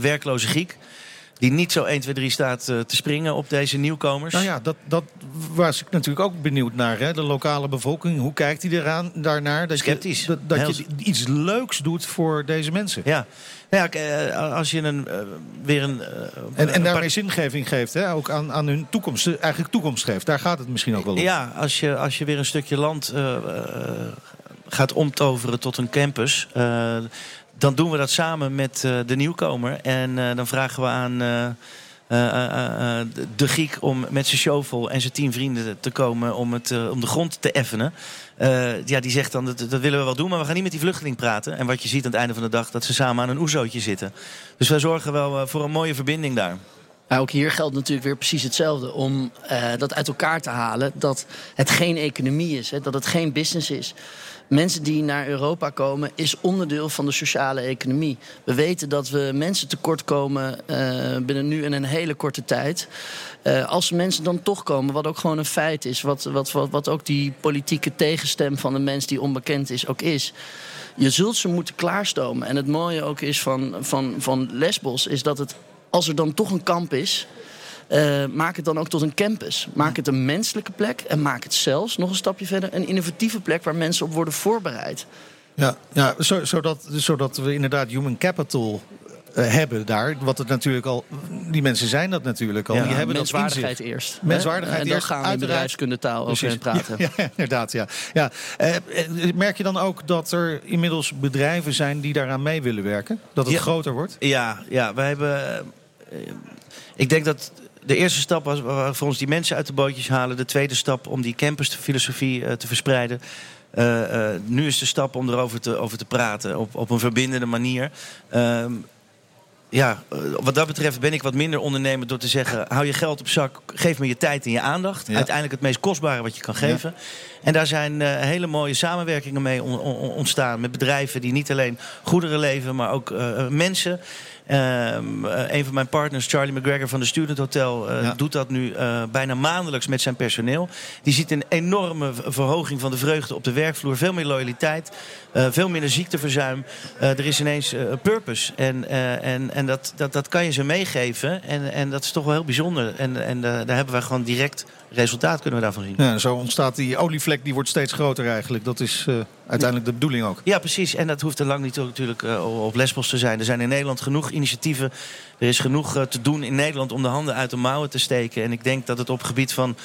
werkloze Griek. die niet zo 1, 2, 3 staat te springen op deze nieuwkomers? Nou ja, dat was ik natuurlijk ook benieuwd naar. Hè? De lokale bevolking, hoe kijkt die eraan daarnaar? Sceptisch. Dat je iets leuks doet voor deze mensen. Ja. Nou ja, als je en daarmee zingeving geeft, hè? Ook aan hun toekomst, eigenlijk toekomst geeft. Daar gaat het misschien ook wel om. Ja, als je weer een stukje land gaat omtoveren tot een campus, dan doen we dat samen met de nieuwkomer. En dan vragen we aan de Griek om met zijn shovel en zijn 10 vrienden te komen om de grond te effenen. Ja, die zegt dan, dat willen we wel doen, maar we gaan niet met die vluchteling praten. En wat je ziet aan het einde van de dag, dat ze samen aan een oezootje zitten. Dus wij zorgen wel voor een mooie verbinding daar. Maar ook hier geldt natuurlijk weer precies hetzelfde. Om dat uit elkaar te halen, dat het geen economie is, hè, dat het geen business is. Mensen die naar Europa komen, is onderdeel van de sociale economie. We weten dat we mensen tekortkomen binnen nu en een hele korte tijd. Als mensen dan toch komen, wat ook gewoon een feit is, wat ook die politieke tegenstem van de mens die onbekend is ook is. Je zult ze moeten klaarstomen. En het mooie ook is van Lesbos, is dat het, als er dan toch een kamp is, maak het dan ook tot een campus. Maak het een menselijke plek en maak het zelfs, nog een stapje verder, een innovatieve plek waar mensen op worden voorbereid. Ja zodat we inderdaad human capital hebben daar. Wat het natuurlijk al, die mensen zijn dat natuurlijk al. Ja, die hebben menswaardigheid dat eerst. Menswaardigheid en dan eerst, gaan we uiteraard in bedrijfskundetaal over praten. Ja, inderdaad. Ja. Merk je dan ook dat er inmiddels bedrijven zijn die daaraan mee willen werken? Dat het groter wordt? Ja, wij hebben. Ik denk dat de eerste stap was voor ons die mensen uit de bootjes halen. De tweede stap om die campusfilosofie te verspreiden. Nu is de stap om erover over te praten op een verbindende manier. Ja, wat dat betreft ben ik wat minder ondernemer door te zeggen, hou je geld op zak, geef me je tijd en je aandacht. Ja. Uiteindelijk het meest kostbare wat je kan geven. Ja. En daar zijn hele mooie samenwerkingen mee ontstaan. Met bedrijven die niet alleen goederen leveren, maar ook mensen. Een van mijn partners, Charlie McGregor van de Student Hotel, doet dat nu bijna maandelijks met zijn personeel. Die ziet een enorme verhoging van de vreugde op de werkvloer. Veel meer loyaliteit, veel minder ziekteverzuim. Er is ineens purpose. En dat kan je ze meegeven. En dat is toch wel heel bijzonder. En daar hebben wij gewoon direct resultaat kunnen we daarvan zien. Ja, zo ontstaat die olievlek, die wordt steeds groter eigenlijk. Dat is uiteindelijk de bedoeling ook. Ja, precies. En dat hoeft er lang niet natuurlijk op Lesbos te zijn. Er zijn in Nederland genoeg initiatieven. Er is genoeg te doen in Nederland om de handen uit de mouwen te steken. En ik denk dat het op gebied van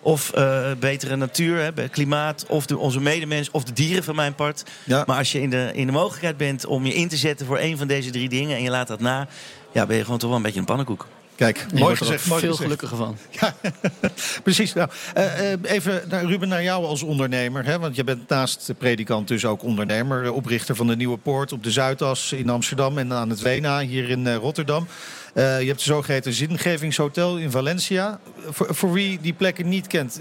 of betere natuur, hè, klimaat, of onze medemens, of de dieren van mijn part. Ja. Maar als je in de mogelijkheid bent om je in te zetten voor één van deze drie dingen en je laat dat na, ben je gewoon toch wel een beetje een pannenkoek. Kijk, mooi gezegd. Veel gelukkiger van. Ja, precies. Nou, even Ruben, naar jou als ondernemer. Hè? Want je bent naast de predikant dus ook ondernemer. Oprichter van de Nieuwe Poort op de Zuidas in Amsterdam en aan het Wena hier in Rotterdam. Je hebt een zogeheten zingevingshotel in Valencia. Voor wie die plekken niet kent,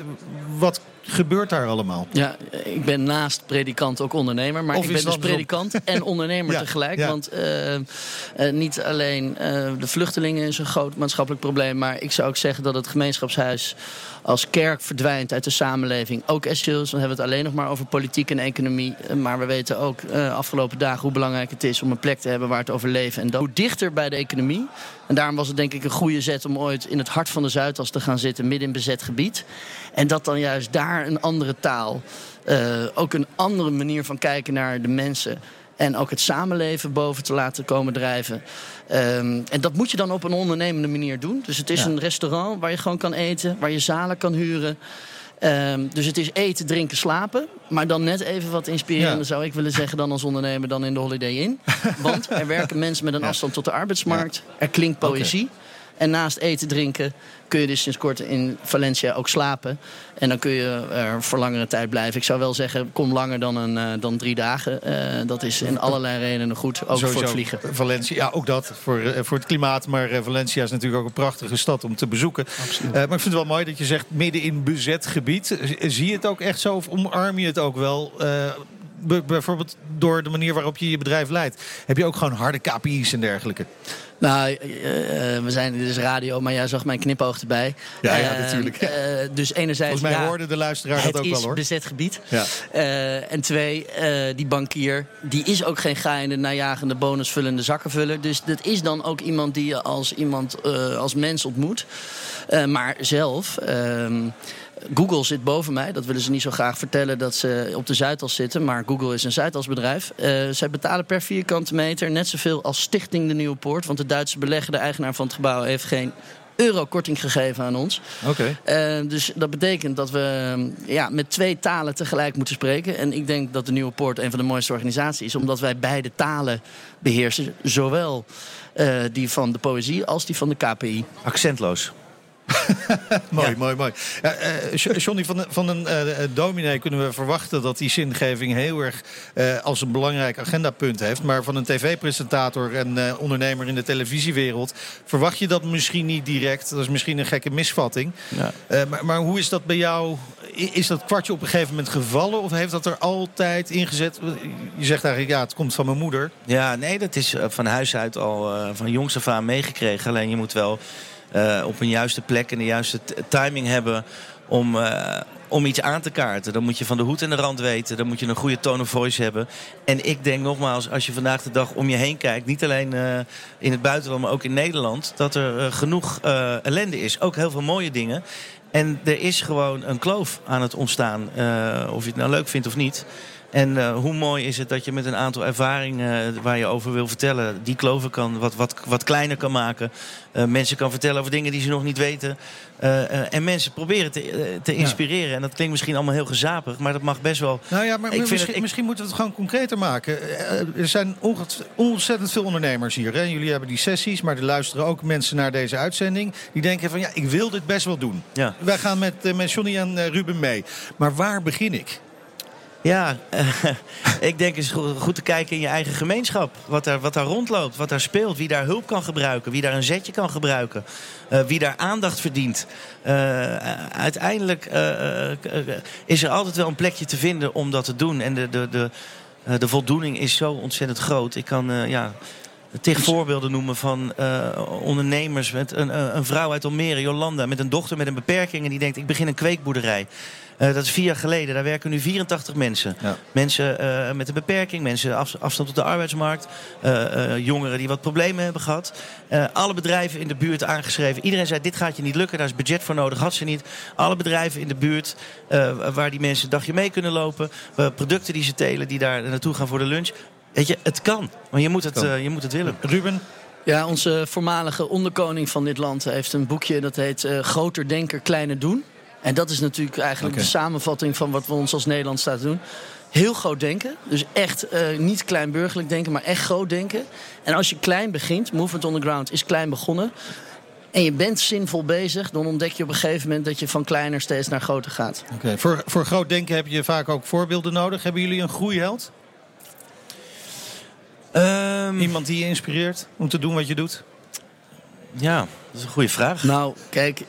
wat gebeurt daar allemaal? Ja, ik ben naast predikant ook ondernemer. Maar of ik ben dus predikant en ondernemer tegelijk. Ja. Want niet alleen de vluchtelingen is een groot maatschappelijk probleem. Maar ik zou ook zeggen dat het gemeenschapshuis als kerk verdwijnt uit de samenleving. Ook essentieel, dan hebben we het alleen nog maar over politiek en economie. Maar we weten ook afgelopen dagen hoe belangrijk het is om een plek te hebben waar het over leven en dood. Hoe dichter bij de economie. En daarom was het denk ik een goede zet om ooit in het hart van de Zuidas te gaan zitten, midden in bezet gebied. En dat dan juist daar een andere taal, ook een andere manier van kijken naar de mensen en ook het samenleven boven te laten komen drijven. En dat moet je dan op een ondernemende manier doen. Dus het is een restaurant waar je gewoon kan eten, waar je zalen kan huren. Dus het is eten, drinken, slapen. Maar dan net even wat inspirerender zou ik willen zeggen dan als ondernemer dan in de Holiday Inn. Want er werken mensen met een afstand tot de arbeidsmarkt. Er klinkt poëzie. Okay. En naast eten, drinken kun je dus sinds kort in Valencia ook slapen. En dan kun je er voor langere tijd blijven. Ik zou wel zeggen, kom langer dan 3 dagen. Dat is in allerlei redenen goed, ook sowieso, voor het vliegen. Valencia, ja, ook dat, voor het klimaat. Maar Valencia is natuurlijk ook een prachtige stad om te bezoeken. Maar ik vind het wel mooi dat je zegt, midden in bezet gebied. Zie je het ook echt zo of omarm je het ook wel? bijvoorbeeld door de manier waarop je je bedrijf leidt? Heb je ook gewoon harde KPI's en dergelijke? Nou, we zijn dus radio, maar jij zag mijn knipoog erbij. Ja, natuurlijk. Dus enerzijds... Volgens mij hoorde de luisteraar dat ook wel, hoor. Het is bezet gebied. Ja. En twee, die bankier, die is ook geen gaaiende, najagende, bonusvullende zakkenvuller. Dus dat is dan ook iemand die je als iemand, als mens ontmoet. Maar zelf... Google zit boven mij. Dat willen ze niet zo graag vertellen dat ze op de Zuidas zitten. Maar Google is een Zuidasbedrijf. Zij betalen per vierkante meter net zoveel als Stichting de Nieuwe Poort. Want de Duitse belegger, de eigenaar van het gebouw, heeft geen euro korting gegeven aan ons. Okay. Dus dat betekent dat we met twee talen tegelijk moeten spreken. En ik denk dat de Nieuwe Poort een van de mooiste organisaties is. Omdat wij beide talen beheersen. Zowel die van de poëzie als die van de KPI. Accentloos. Mooi. Ja, Johnny, van een dominee kunnen we verwachten dat die zingeving heel erg als een belangrijk agendapunt heeft. Maar van een tv-presentator en ondernemer in de televisiewereld verwacht je dat misschien niet direct. Dat is misschien een gekke misvatting. Ja. Maar hoe is dat bij jou? Is dat kwartje op een gegeven moment gevallen? Of heeft dat er altijd ingezet? Je zegt eigenlijk, het komt van mijn moeder. Ja, nee, dat is van huis uit al van jongs af aan meegekregen. Alleen je moet wel... op een juiste plek en de juiste timing hebben om iets aan te kaarten. Dan moet je van de hoed en de rand weten. Dan moet je een goede tone of voice hebben. En ik denk nogmaals, als je vandaag de dag om je heen kijkt... niet alleen in het buitenland, maar ook in Nederland... dat er genoeg ellende is. Ook heel veel mooie dingen. En er is gewoon een kloof aan het ontstaan. Of je het nou leuk vindt of niet. En hoe mooi is het dat je met een aantal ervaringen waar je over wil vertellen... die kloven kan, wat kleiner kan maken. Mensen kan vertellen over dingen die ze nog niet weten. En mensen proberen te inspireren. Ja. En dat klinkt misschien allemaal heel gezapig, maar dat mag best wel... Nou ja, maar misschien moeten we het gewoon concreter maken. Er zijn ontzettend veel ondernemers hier. Hè? Jullie hebben die sessies, maar er luisteren ook mensen naar deze uitzending. Die denken van, ik wil dit best wel doen. Ja. Wij gaan met Johnny en Ruben mee. Maar waar begin ik? Ja, ik denk eens goed te kijken in je eigen gemeenschap. Wat daar rondloopt, wat daar speelt. Wie daar hulp kan gebruiken, wie daar een zetje kan gebruiken. Wie daar aandacht verdient. Uiteindelijk is er altijd wel een plekje te vinden om dat te doen. En de voldoening is zo ontzettend groot. Ik kan... tig voorbeelden noemen van ondernemers. Met een vrouw uit Almere, Jolanda, met een dochter met een beperking. En die denkt, ik begin een kweekboerderij. Dat is 4 jaar geleden. Daar werken nu 84 mensen. Ja. Mensen met een beperking. Mensen afstand op de arbeidsmarkt. Jongeren die wat problemen hebben gehad. Alle bedrijven in de buurt aangeschreven. Iedereen zei, dit gaat je niet lukken. Daar is budget voor nodig. Had ze niet. Alle bedrijven in de buurt waar die mensen een dagje mee kunnen lopen. Producten die ze telen, die daar naartoe gaan voor de lunch. Weet je, het kan, maar je moet het willen. Ruben? Ja, onze voormalige onderkoning van dit land heeft een boekje... dat heet Groter Denken, Kleiner Doen. En dat is natuurlijk eigenlijk de samenvatting van wat we ons als Nederland staan te doen. Heel groot denken, dus echt niet kleinburgerlijk denken, maar echt groot denken. En als je klein begint, Movement on the Ground is klein begonnen... en je bent zinvol bezig, dan ontdek je op een gegeven moment... dat je van kleiner steeds naar groter gaat. Okay. Voor groot denken heb je vaak ook voorbeelden nodig. Hebben jullie een groeiheld? Iemand die je inspireert om te doen wat je doet? Ja, dat is een goede vraag. Nou, kijk,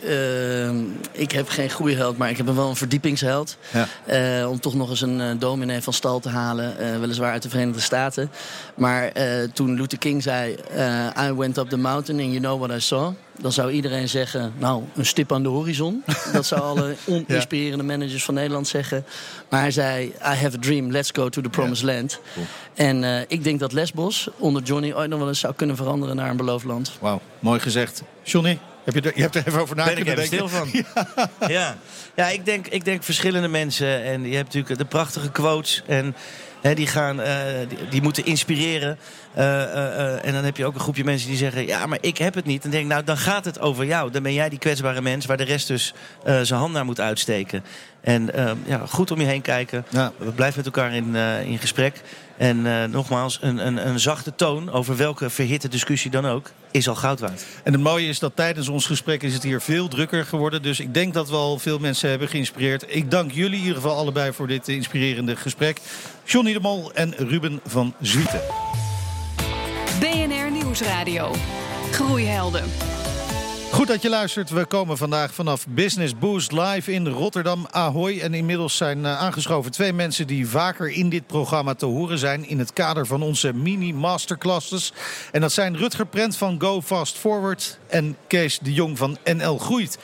ik heb geen groeiheld, maar ik heb wel een verdiepingsheld. Ja. Om toch nog eens een dominee van stal te halen. Weliswaar uit de Verenigde Staten. Maar toen Luther King zei... I went up the mountain and you know what I saw. Dan zou iedereen zeggen, nou, een stip aan de horizon. Dat zou alle oninspirerende managers van Nederland zeggen. Maar hij zei, I have a dream, let's go to the promised land. Cool. En ik denk dat Lesbos onder Johnny ooit nog wel eens zou kunnen veranderen naar een beloofd land. Wauw, mooi gezegd. Johnny, je hebt er even over na kunnen denken. Ben ik even stil van. Ja, ik denk verschillende mensen. En je hebt natuurlijk de prachtige quotes en... He, die gaan, die moeten inspireren. En dan heb je ook een groepje mensen die zeggen... ja, maar ik heb het niet. Dan denk ik, nou, dan gaat het over jou. Dan ben jij die kwetsbare mens waar de rest dus zijn hand naar moet uitsteken. En goed om je heen kijken. Ja. Blijf met elkaar in gesprek. En nogmaals, een zachte toon over welke verhitte discussie dan ook... is al goud waard. En het mooie is dat tijdens ons gesprek is het hier veel drukker geworden. Dus ik denk dat we al veel mensen hebben geïnspireerd. Ik dank jullie in ieder geval allebei voor dit inspirerende gesprek. Johnny de Mol en Ruben van Zwieten. BNR Nieuwsradio. Groeihelden. Goed dat je luistert. We komen vandaag vanaf Business Boost live in Rotterdam Ahoy. En inmiddels zijn aangeschoven twee mensen die vaker in dit programma te horen zijn in het kader van onze mini-masterclasses. En dat zijn Rutger Prent van Go Fast Forward en Kees de Jong van NL Groeit.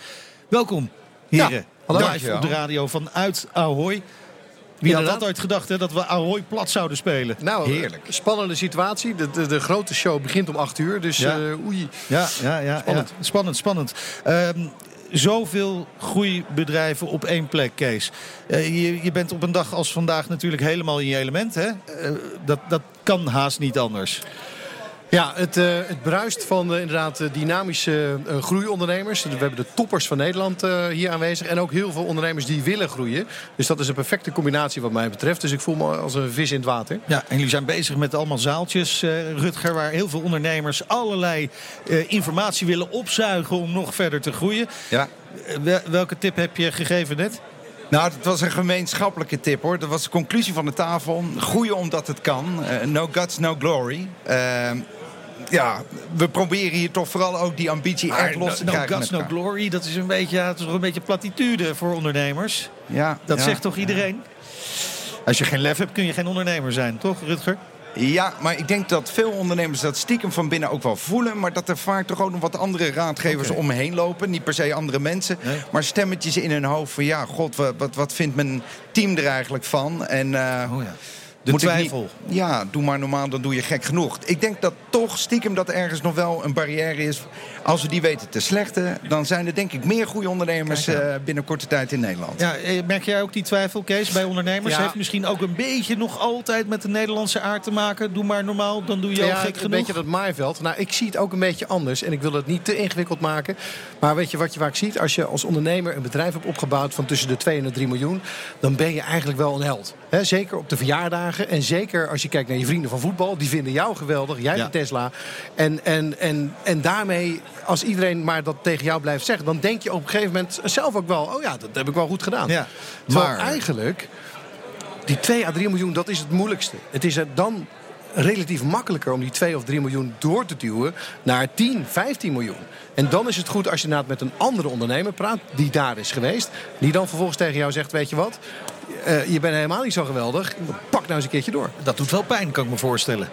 Welkom, heren. Ja, hallo, live op de radio vanuit Ahoy. Wie had dat ooit gedacht, hè, dat we Ahoy plat zouden spelen? Nou, heerlijk. Spannende situatie. De grote show begint om 8 uur, dus ja. Oei. Ja. Spannend. Zoveel groeibedrijven op één plek, Kees. Je bent op een dag als vandaag natuurlijk helemaal in je element, hè? Dat kan haast niet anders. Ja, het bruist van inderdaad dynamische groeiondernemers. We hebben de toppers van Nederland hier aanwezig. En ook heel veel ondernemers die willen groeien. Dus dat is een perfecte combinatie wat mij betreft. Dus ik voel me als een vis in het water. Ja, en jullie zijn bezig met allemaal zaaltjes, Rutger. Waar heel veel ondernemers allerlei informatie willen opzuigen om nog verder te groeien. Ja. Welke tip heb je gegeven net? Nou, dat was een gemeenschappelijke tip, hoor. Dat was de conclusie van de tafel. Groeien omdat het kan. No guts, no glory. Ja, we proberen hier toch vooral ook die ambitie echt los te krijgen. No guts, no glory, dat is een beetje, platitude voor ondernemers. Ja, dat zegt toch iedereen? Ja. Als je geen lef hebt, kun je geen ondernemer zijn, toch, Rutger? Ja, maar ik denk dat veel ondernemers dat stiekem van binnen ook wel voelen. Maar dat er vaak toch ook nog wat andere raadgevers omheen lopen. Niet per se andere mensen. Nee. Maar stemmetjes in hun hoofd van ja, god, wat vindt mijn team er eigenlijk van? En de twijfel. Doe maar normaal, dan doe je gek genoeg. Ik denk dat toch stiekem dat ergens nog wel een barrière is. Als we die weten te slechten, dan zijn er denk ik meer goede ondernemers binnen korte tijd in Nederland. Ja, merk jij ook die twijfel, Kees, bij ondernemers? Ja. Heeft misschien ook een beetje nog altijd met de Nederlandse aard te maken. Doe maar normaal, dan doe je al gek genoeg. Een beetje dat maaiveld. Nou, ik zie het ook een beetje anders en ik wil het niet te ingewikkeld maken. Maar weet je wat je vaak ziet? Als je als ondernemer een bedrijf hebt opgebouwd van tussen de 2 en de 3 miljoen... dan ben je eigenlijk wel een held. He, zeker op de verjaardagen. En zeker als je kijkt naar je vrienden van voetbal. Die vinden jou geweldig. Jij de Tesla. En daarmee, als iedereen maar dat tegen jou blijft zeggen... dan denk je op een gegeven moment zelf ook wel... dat heb ik wel goed gedaan. Ja, maar eigenlijk, die 2 à 3 miljoen, dat is het moeilijkste. Het is er dan relatief makkelijker om die 2 of 3 miljoen door te duwen... naar 10, 15 miljoen. En dan is het goed als je inderdaad met een andere ondernemer praat... die daar is geweest. Die dan vervolgens tegen jou zegt, weet je wat... je bent helemaal niet zo geweldig. Pak nou eens een keertje door. Dat doet wel pijn, kan ik me voorstellen.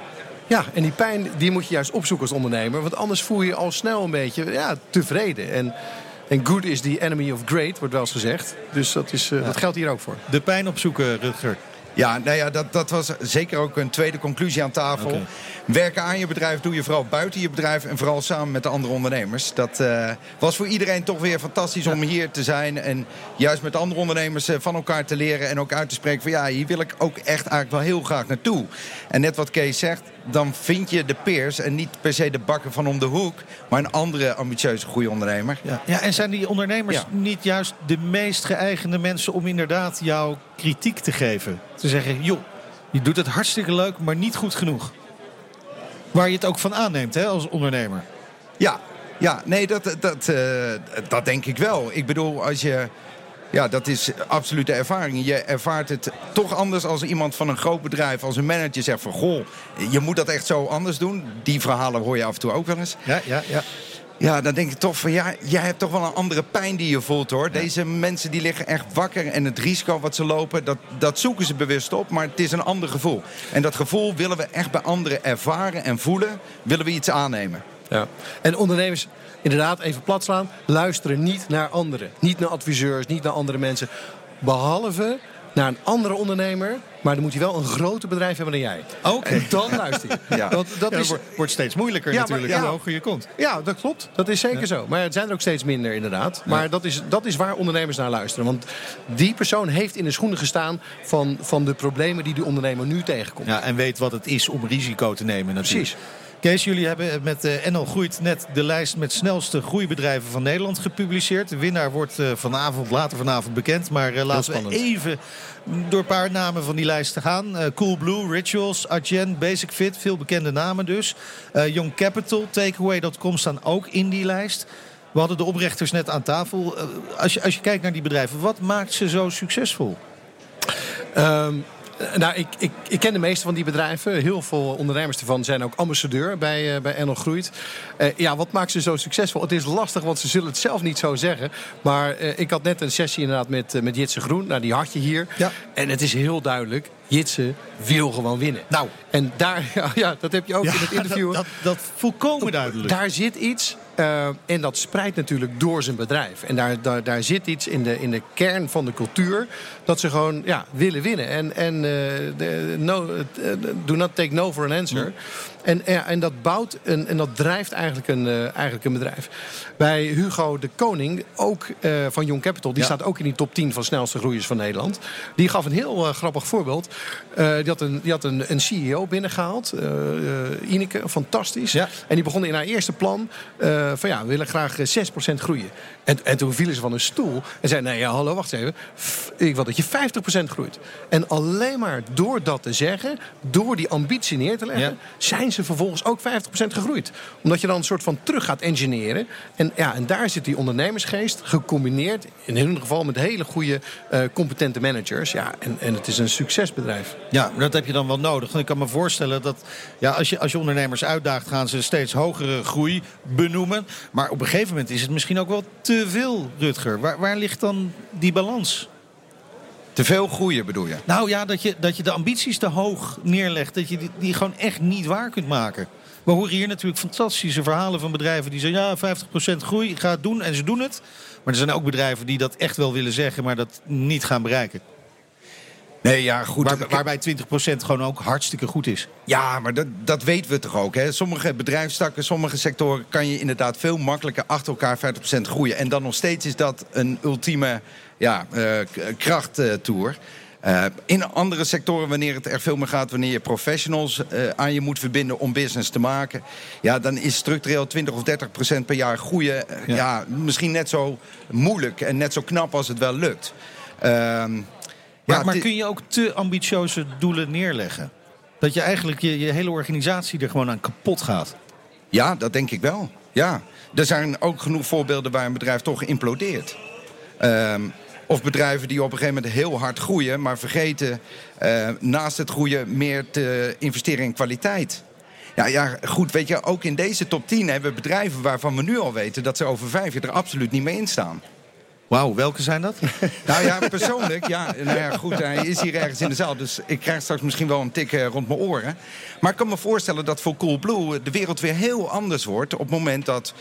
Ja, en die pijn die moet je juist opzoeken als ondernemer. Want anders voel je al snel een beetje tevreden. En good is the enemy of great, wordt wel eens gezegd. Dus dat is, dat geldt hier ook voor. De pijn opzoeken, Rutger. Ja, nou ja, dat was zeker ook een tweede conclusie aan tafel. Okay. Werken aan je bedrijf doe je vooral buiten je bedrijf... en vooral samen met de andere ondernemers. Dat was voor iedereen toch weer fantastisch om hier te zijn... en juist met andere ondernemers van elkaar te leren... en ook uit te spreken van ja, hier wil ik ook echt eigenlijk wel heel graag naartoe. En net wat Kees zegt, dan vind je de peers... en niet per se de bakker van om de hoek... maar een andere ambitieuze goede ondernemer. Ja, en zijn die ondernemers niet juist de meest geëigende mensen... om inderdaad jouw kritiek te geven? Te zeggen, joh, je doet het hartstikke leuk, maar niet goed genoeg. Waar je het ook van aanneemt, hè, als ondernemer. Ja, nee, dat denk ik wel. Ik bedoel, als je... Ja, dat is absoluut de ervaring. Je ervaart het toch anders als iemand van een groot bedrijf... als een manager zegt van, goh, je moet dat echt zo anders doen. Die verhalen hoor je af en toe ook wel eens. Ja. Ja, dan denk ik toch van, ja, jij hebt toch wel een andere pijn die je voelt, hoor. Ja. Deze mensen die liggen echt wakker en het risico wat ze lopen... dat zoeken ze bewust op, maar het is een ander gevoel. En dat gevoel willen we echt bij anderen ervaren en voelen. Willen we iets aannemen. Ja. En ondernemers, inderdaad, even plat slaan. Luisteren niet naar anderen. Niet naar adviseurs, niet naar andere mensen. Behalve naar een andere ondernemer... Maar dan moet je wel een groter bedrijf hebben dan jij. Oké. En dan luister je. Ja. Wordt steeds moeilijker natuurlijk, hoe hoger je komt. Ja, dat klopt. Dat is zeker zo. Maar het zijn er ook steeds minder inderdaad. Ja. Maar dat is waar ondernemers naar luisteren. Want die persoon heeft in de schoenen gestaan van de problemen die de ondernemer nu tegenkomt. Ja, en weet wat het is om risico te nemen natuurlijk. Precies. Kees, jullie hebben met NL Groeit net de lijst met snelste groeibedrijven van Nederland gepubliceerd. De winnaar wordt later vanavond bekend. Maar laten we even door een paar namen van die lijst te gaan. Coolblue, Rituals, Adyen, Basic Fit, veel bekende namen dus. Young Capital, Takeaway.com staan ook in die lijst. We hadden de oprichters net aan tafel. Als je kijkt naar die bedrijven, wat maakt ze zo succesvol? Nou, ik ken de meeste van die bedrijven. Heel veel ondernemers ervan zijn ook ambassadeur bij NL Groeit. Ja, wat maakt ze zo succesvol? Het is lastig, want ze zullen het zelf niet zo zeggen. Maar ik had net een sessie inderdaad met Jitse Groen. Nou, die had je hier. Ja. En het is heel duidelijk, Jitse wil gewoon winnen. Nou, en daar, ja, dat heb je ook in het interview. Dat volkomen duidelijk. Daar zit iets. En dat spreidt natuurlijk door zijn bedrijf. En daar zit iets in de kern van de cultuur. Dat ze gewoon willen winnen. Do not take no for an answer. Mm. En dat bouwt en dat drijft eigenlijk een bedrijf. Bij Hugo de Koning, ook van Young Capital. Die staat ook in die top 10 van snelste groeiers van Nederland. Die gaf een heel grappig voorbeeld. Die had een CEO binnengehaald. Ineke, fantastisch. Ja. En die begon in haar eerste plan... we willen graag 6% groeien. En toen vielen ze van hun stoel en zeiden... nee, hallo, wacht even. Ik wil dat je 50% groeit. En alleen maar door dat te zeggen... door die ambitie neer te leggen... zijn ze vervolgens ook 50% gegroeid. Omdat je dan een soort van terug gaat engineeren. En daar zit die ondernemersgeest gecombineerd... in hun geval met hele goede, competente managers. Ja, en het is een succesbedrijf. Ja, dat heb je dan wel nodig. Want ik kan me voorstellen dat als je ondernemers uitdaagt... gaan ze steeds hogere groei benoemen. Maar op een gegeven moment is het misschien ook wel te veel, Rutger. Waar ligt dan die balans? Te veel groeien bedoel je? Nou ja, dat je de ambities te hoog neerlegt. Dat je die gewoon echt niet waar kunt maken. We horen hier natuurlijk fantastische verhalen van bedrijven die zeggen... 50% groei, ga het doen en ze doen het. Maar er zijn ook bedrijven die dat echt wel willen zeggen... maar dat niet gaan bereiken. Nee, ja, goed. Waarbij 20% gewoon ook hartstikke goed is. Ja, maar dat weten we toch ook. Hè? Sommige bedrijfstakken, sommige sectoren... kan je inderdaad veel makkelijker achter elkaar 50% groeien. En dan nog steeds is dat een ultieme krachttoer. In andere sectoren, wanneer het er veel meer gaat... wanneer je professionals aan je moet verbinden om business te maken... ja, dan is structureel 20% of 30% per jaar groeien... misschien net zo moeilijk en net zo knap als het wel lukt. Maar kun je ook te ambitieuze doelen neerleggen? Dat je eigenlijk je hele organisatie er gewoon aan kapot gaat? Ja, dat denk ik wel. Ja. Er zijn ook genoeg voorbeelden waar een bedrijf toch implodeert. Of bedrijven die op een gegeven moment heel hard groeien... maar vergeten naast het groeien meer te investeren in kwaliteit. Ja, goed, weet je, ook in deze top 10 hebben we bedrijven... waarvan we nu al weten dat ze over 5 jaar er absoluut niet meer in staan. Wauw, welke zijn dat? Nou ja, persoonlijk, goed, hij is hier ergens in de zaal... dus ik krijg straks misschien wel een tik rond mijn oren. Maar ik kan me voorstellen dat voor Coolblue... de wereld weer heel anders wordt op het moment dat...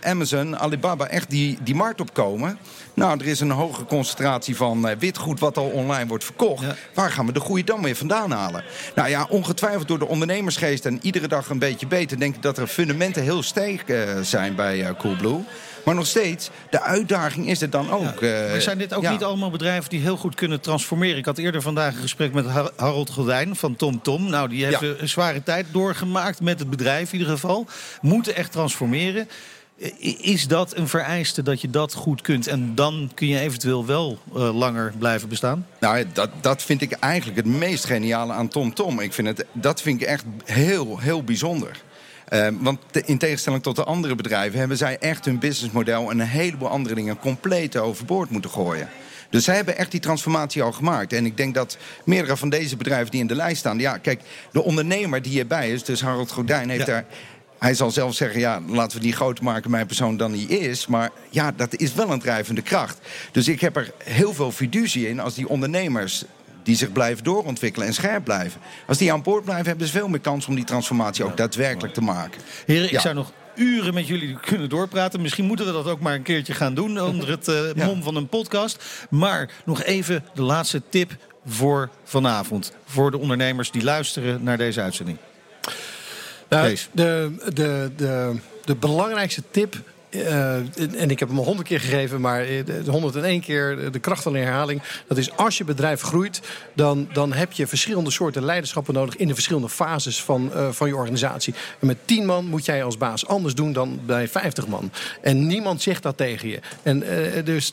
Amazon, Alibaba echt die markt opkomen. Nou, er is een hoge concentratie van witgoed wat al online wordt verkocht. Ja. Waar gaan we de groei dan weer vandaan halen? Nou ja, ongetwijfeld door de ondernemersgeest... en iedere dag een beetje beter... denk ik dat er fundamenten heel sterk zijn bij Coolblue... Maar nog steeds, de uitdaging is het dan ook. Maar zijn dit ook niet allemaal bedrijven die heel goed kunnen transformeren? Ik had eerder vandaag een gesprek met Harold Goldijn van TomTom. Nou, die heeft een zware tijd doorgemaakt met het bedrijf in ieder geval. Moeten echt transformeren. Is dat een vereiste dat je dat goed kunt? En dan kun je eventueel wel langer blijven bestaan? Nou, dat vind ik eigenlijk het meest geniale aan TomTom. Dat vind ik echt heel, heel bijzonder. Want in tegenstelling tot de andere bedrijven... hebben zij echt hun businessmodel en een heleboel andere dingen... compleet overboord moeten gooien. Dus zij hebben echt die transformatie al gemaakt. En ik denk dat meerdere van deze bedrijven die in de lijst staan... ja, kijk, de ondernemer die hierbij is, dus Harold Goddijn heeft daar... Hij zal zelf zeggen, laten we die groter maken, mijn persoon, dan die is. Maar ja, dat is wel een drijvende kracht. Dus ik heb er heel veel fiducie in als die ondernemers... die zich blijven doorontwikkelen en scherp blijven. Als die aan boord blijven, hebben ze veel meer kans... om die transformatie ook daadwerkelijk te maken. Heren, ik zou nog uren met jullie kunnen doorpraten. Misschien moeten we dat ook maar een keertje gaan doen... onder het mom van een podcast. Maar nog even de laatste tip voor vanavond. Voor de ondernemers die luisteren naar deze uitzending. Nou, de belangrijkste tip... en ik heb hem al 100 keer gegeven, maar 101 keer de kracht van de herhaling. Dat is, als je bedrijf groeit, dan heb je verschillende soorten leiderschappen nodig... in de verschillende fases van je organisatie. En met 10 man moet jij als baas anders doen dan bij 50 man. En niemand zegt dat tegen je.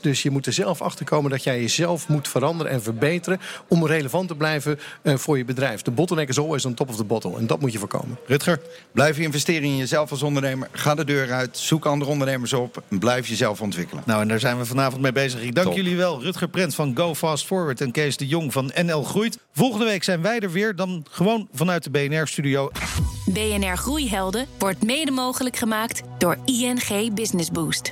Dus je moet er zelf achter komen dat jij jezelf moet veranderen en verbeteren... om relevant te blijven voor je bedrijf. De bottleneck is always on top of the bottle. En dat moet je voorkomen. Rutger, blijf je investeren in jezelf als ondernemer. Ga de deur uit, zoek andere ondernemers. aannemers op en blijf jezelf ontwikkelen. Nou, en daar zijn we vanavond mee bezig. Ik dank jullie wel. Rutger Prent van Go Fast Forward en Kees de Jong van NL Groeit. Volgende week zijn wij er weer, dan gewoon vanuit de BNR-studio. BNR Groeihelden wordt mede mogelijk gemaakt door ING Business Boost.